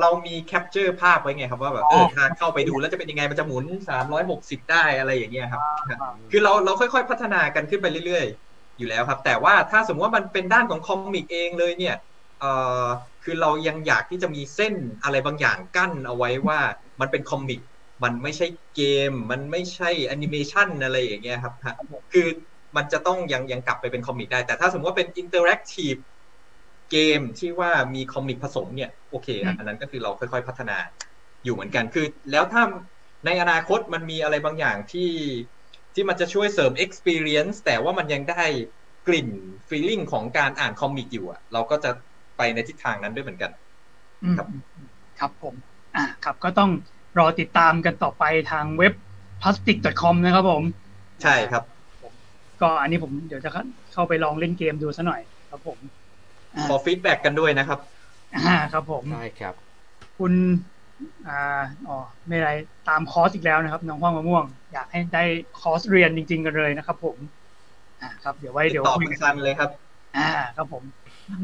เรามีแคปเจอร์ภาพไว้ไงครับว่าแบบถ้าเข้าไปดูแล้วจะเป็นยังไงมันจะหมุน360ได้อะไรอย่างเงี้ยครับคือเราค่อยๆพัฒนากันขึ้นไปเรื่อยๆอยู่แล้วครับแต่ว่าถ้าสมมติว่ามันเป็นด้านของคอมิกเองเลยเนี่ยคือเรายังอยากที่จะมีเส้นอะไรบางอย่างกั้นเอาไว้ว่ามันเป็นคอมิกมันไม่ใช่เกมมันไม่ใช่แอนิเมชันอะไรอย่างเงี้ยครับคือมันจะต้องยังกลับไปเป็นคอมิกได้แต่ถ้าสมมติว่าเป็นอินเตอร์แอคทีฟเกมที่ว่ามีคอมิกผสมเนี่ยโอเคอันนั้นก็คือเราค่อยๆพัฒนาอยู่เหมือนกันคือแล้วถ้าในอนาคตมันมีอะไรบางอย่างที่มันจะช่วยเสริม experience แต่ว่ามันยังได้กลิ่น feeling ของการอ่านคอมิกอยู่เราก็จะไปในทิศทางนั้นด้วยเหมือนกันครับครับผมครับก็ต้องรอติดตามกันต่อไปทางเว็บ plastic.com นะครับผมใช่ครับก็อันนี้ผมเดี๋ยวจะเข้าไปลองเล่นเกมดูซะหน่อยครับผมขอฟีดแบ็กกันด้วยนะครับครับผมใช่ครับคุณไม่ไรตามคอร์สอีกแล้วนะครับน้องว่างมะม่วงอยากให้ได้คอร์สเรียนจริงๆกันเลยนะครับผมครับเดี๋ยวไว้ตอบกันเลยครับครับผม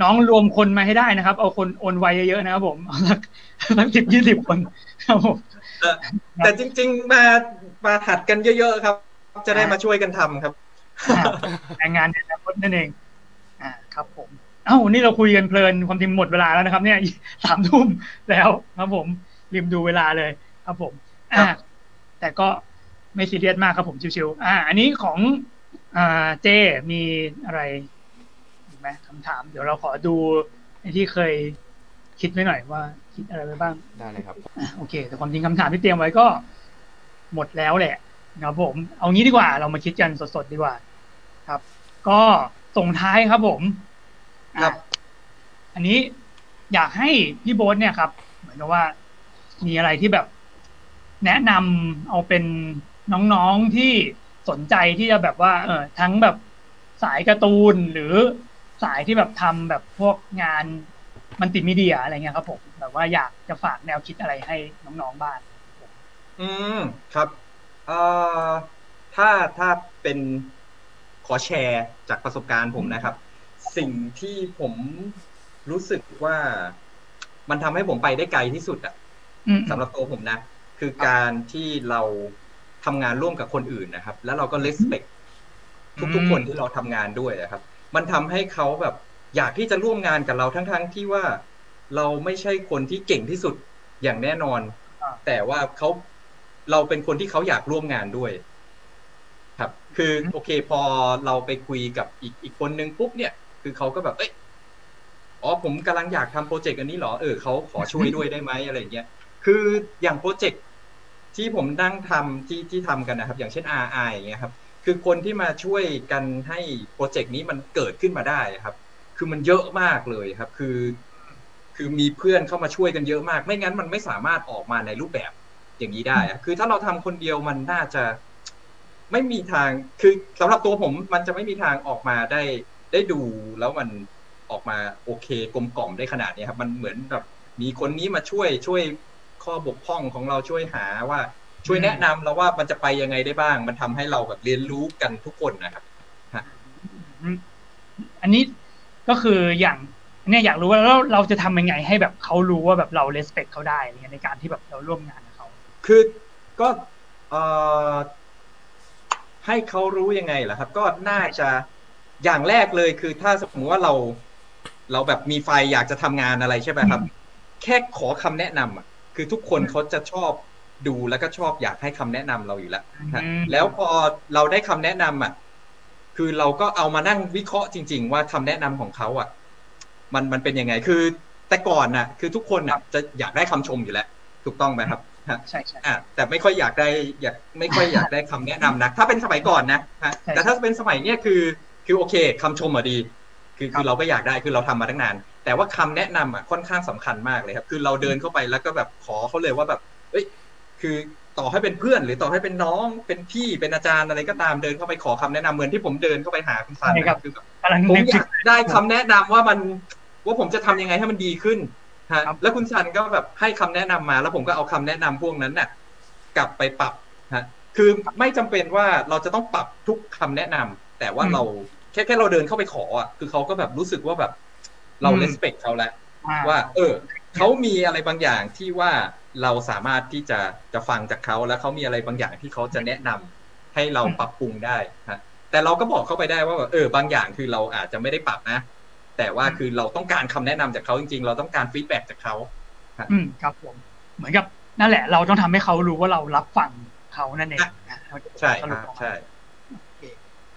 น้องรวมคนมาให้ได้นะครับเอาคนโอนไวเยอะๆนะครับผมเอาสัก10-20 คนครับผมแต่จริงๆมาหัดกันเยอะๆครับจะได้มาช่วยกันทำครับงานในอนาคตนั่นเองครับผมนี่เราคุยกันเพลินความจริงหมดเวลาแล้วนะครับเนี่ย 3 ทุ่มแล้วครับผมลืมดูเวลาเลยครับผมแต่ก็ไม่ซีเรียสมากครับผมชิวๆอันนี้ของ เจ้มีอะไรถูกไหมคำถามเดี๋ยวเราขอดูที่เคยคิดไว้หน่อยว่าคิดอะไรไปบ้างได้เลยครับโอเคแต่ความจริงคำถามที่เตรียมไว้ก็หมดแล้วแหละครับผมเอางี้ดีกว่าเรามาคิดกันสดๆดีกว่าครับก็ส่งท้ายครับผมครับอันนี้อยากให้พี่โบ๊ทเนี่ยครับเหมือนกับว่ามีอะไรที่แบบแนะนำเอาเป็นน้องๆที่สนใจที่จะแบบว่าทั้งแบบสายการ์ตูนหรือสายที่แบบทำแบบพวกงานมัลติมีเดียอะไรเงี้ยครับผมแบบว่าอยากจะฝากแนวคิดอะไรให้น้องๆบ้างครับถ้าเป็นขอแชร์จากประสบการณ์ผมนะครับสิ่งที่ผมรู้สึกว่ามันทำให้ผมไปได้ไกลที่สุดอ่ะสำหรับตัวผมนะคือการที่เราทำงานร่วมกับคนอื่นนะครับแล้วเราก็ respect ทุกๆคนที่เราทำงานด้วยนะครับมันทำให้เขาแบบอยากที่จะร่วมงานกับเราทั้งๆที่ว่าเราไม่ใช่คนที่เก่งที่สุดอย่างแน่นอนแต่ว่าเราเป็นคนที่เขาอยากร่วมงานด้วยครับคือโอเคพอเราไปคุยกับอีกคนนึงปุ๊บเนี่ยคือเขาก็แบบเอ้ยอ๋อผมกำลังอยากทำโปรเจกต์อันนี้หรอเขาขอช่วยด้วยได้ไหมอะไรเงี้ยคืออย่างโปรเจกต์ที่ผมนั่งทำที่ทำกันนะครับอย่างเช่น RI อย่างเงี้ยครับคือคนที่มาช่วยกันให้โปรเจกต์นี้มันเกิดขึ้นมาได้ครับคือมันเยอะมากเลยครับคือมีเพื่อนเข้ามาช่วยกันเยอะมากไม่งั้นมันไม่สามารถออกมาในรูปแบบอย่างนี้ได้คือถ้าเราทำคนเดียวมันน่าจะไม่มีทางคือสำหรับตัวผมมันจะไม่มีทางออกมาได้ดูแล้วมันออกมาโอเคกลมกล่อมได้ขนาดนี้ครับมันเหมือนแบบมีคนนี้มาช่วยข้อบกพร่องของเราช่วยหาว่าช่วยแนะนำเราว่ามันจะไปยังไงได้บ้างมันทำให้เราแบบเรียนรู้กันทุกคนนะครับอันนี้ก็คืออย่างเนี่ยอยากรู้ว่าเราจะทำยังไงให้แบบเขารู้ว่าแบบเรา respect เขาได้ในการที่แบบเราร่วมงานกับเขาคือก็ให้เขารู้ยังไงล่ะครับก็น่าจะอย่างแรกเลยคือถ้าสมมติว่าเราแบบมีไฟอยากจะทำงานอะไรใช่ไหมครับแค่ขอคำแนะนำคือทุกคนเขาจะชอบดูแล้วก็ชอบอยากให้คำแนะนำเราอยู่แล้วแล้วพอเราได้คำแนะนำคือเราก็เอามานั่งวิเคราะห์จริงๆว่าคำแนะนำของเขามันเป็นยังไงคือแต่ก่อนคือทุกคนจะอยากได้คำชมอยู่แล้วถูกต้องไหมครับใช่แต่ไม่ค่อยอยากได้ไม่ค่อยอยากได้คำแนะนำนะถ้าเป็นสมัยก่อนนะแต่ถ้าเป็นสมัยเนี้ยคือโอเคคำชมดีคือเราก็อยากได้คือเราทำมาตั้งนานแต่ว่าคำแนะนำค่อนข้างสำคัญมากเลยครับคือเราเดินเข้าไปแล้วก็แบบขอเขาเลยว่าแบบเอ้ยคือต่อให้เป็นเพื่อนหรือต่อให้เป็นน้องเป็นพี่เป็นอาจารย์อะไรก็ตามเดินเข้าไปขอคำแนะนำเหมือนที่ผมเดินเข้าไปหาคุณซันนะครับคือแบบผมอยากได้คำแนะนำว่าผมจะทำยังไงให้มันดีขึ้นแล้วคุณซันก็แบบให้คำแนะนำมาแล้วผมก็เอาคำแนะนำพวกนั้นกลับไปปรับคือไม่จำเป็นว่าเราจะต้องปรับทุกคำแนะนำแต่ว่าเราแค่เราเดินเข้าไปขอคือเขาก็แบบรู้สึกว่าแบบเรา respect เขาแล้วว่าเขามีอะไรบางอย่างที่ว่าเราสามารถที่จะฟังจากเขาแล้วเขามีอะไรบางอย่างที่เขาจะแนะนำให้เราปรับปรุงได้ฮะแต่เราก็บอกเขาไปได้ว่าบางอย่างคือเราอาจจะไม่ได้ปรับนะแต่ว่าคือเราต้องการคำแนะนำจากเขาจริงๆเราต้องการ feedback จากเขาครับผมเหมือนกับนั่นแหละเราต้องทำให้เขารู้ว่าเรารับฟังเขานั่นเองใช่ใช่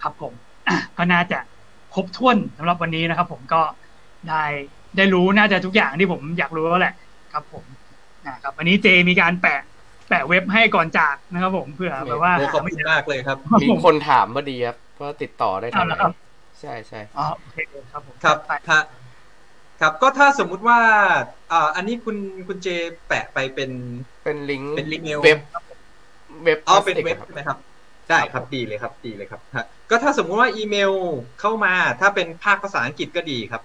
ครับผมก็น่าจะครบถ้วนสำหรับวันนี้นะครับผมก็ได้รู้น่าจะทุกอย่างที่ผมอยากรู้แล้วแหละครับผมนะครับวันนี้เจมีการแปะเว็บให้ก่อนจากนะครับผมเพื่อแบบว่าขอบคุณมากเลยครับมีคนถามพอดีครับว่าติดต่อได้ทางไหนใช่ใช่โอเคครับผมครับก็ถ้าสมมุติว่าอันนี้คุณเจแปะไปเป็นลิงก์เว็บเป็นเว็บใช่ไหมครับได้ครับดีเลยครับดีเลยครับก็ถ้าสมมุติว่าอีเมลเข้ามาถ้าเป็นภาคภาษาอังกฤษก็ดีครับ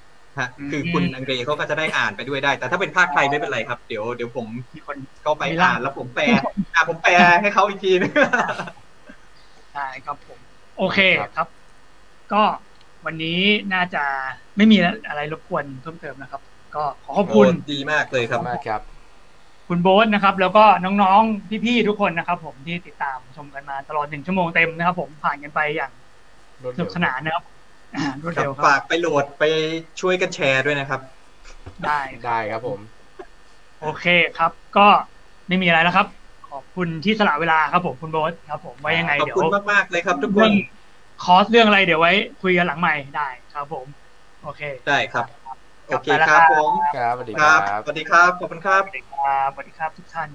คือคุณอังเกรเขาก็จะได้อ่านไปด้วยได้แต่ถ้าเป็นภาคไทยไม่เป็นไรครับเดี๋ยวผมเข้าไปอ่านแล้วผมแปลให้เขาอีกทีนึงได้ครับผมโอเคครับก็วันนี้น่าจะไม่มีอะไรรบกวนเพิ่มเติมนะครับก็ขอขอบคุณดีมากเลยครับคุณโบ๊ทนะครับแล้วก็น้องๆพี่ๆทุกคนนะครับผมที่ติดตามชมกันมาตลอด1ชั่วโมงเต็มนะครับผมผ่านกันไปอย่างสนุกสนานนะครับฝากไปโหลดไปช่วยกันแชร์ด้วยนะครับได้ครับผมโอเคครับก็ไม่มีอะไรแล้วครับขอบคุณที่สละเวลาครับผมคุณโบ๊ทครับผมไว้ยังไงเดี๋ยวขอบคุณมากๆเลยครับทุกคน คอร์สเรื่องอะไรเดี๋ยวไว้คุยกันหลังใหม่ได้ครับผมโอเคได้ครับโอเคครับผมครับสวัสดีครับขอบคุณครับสวัสดีครับทุกท่าน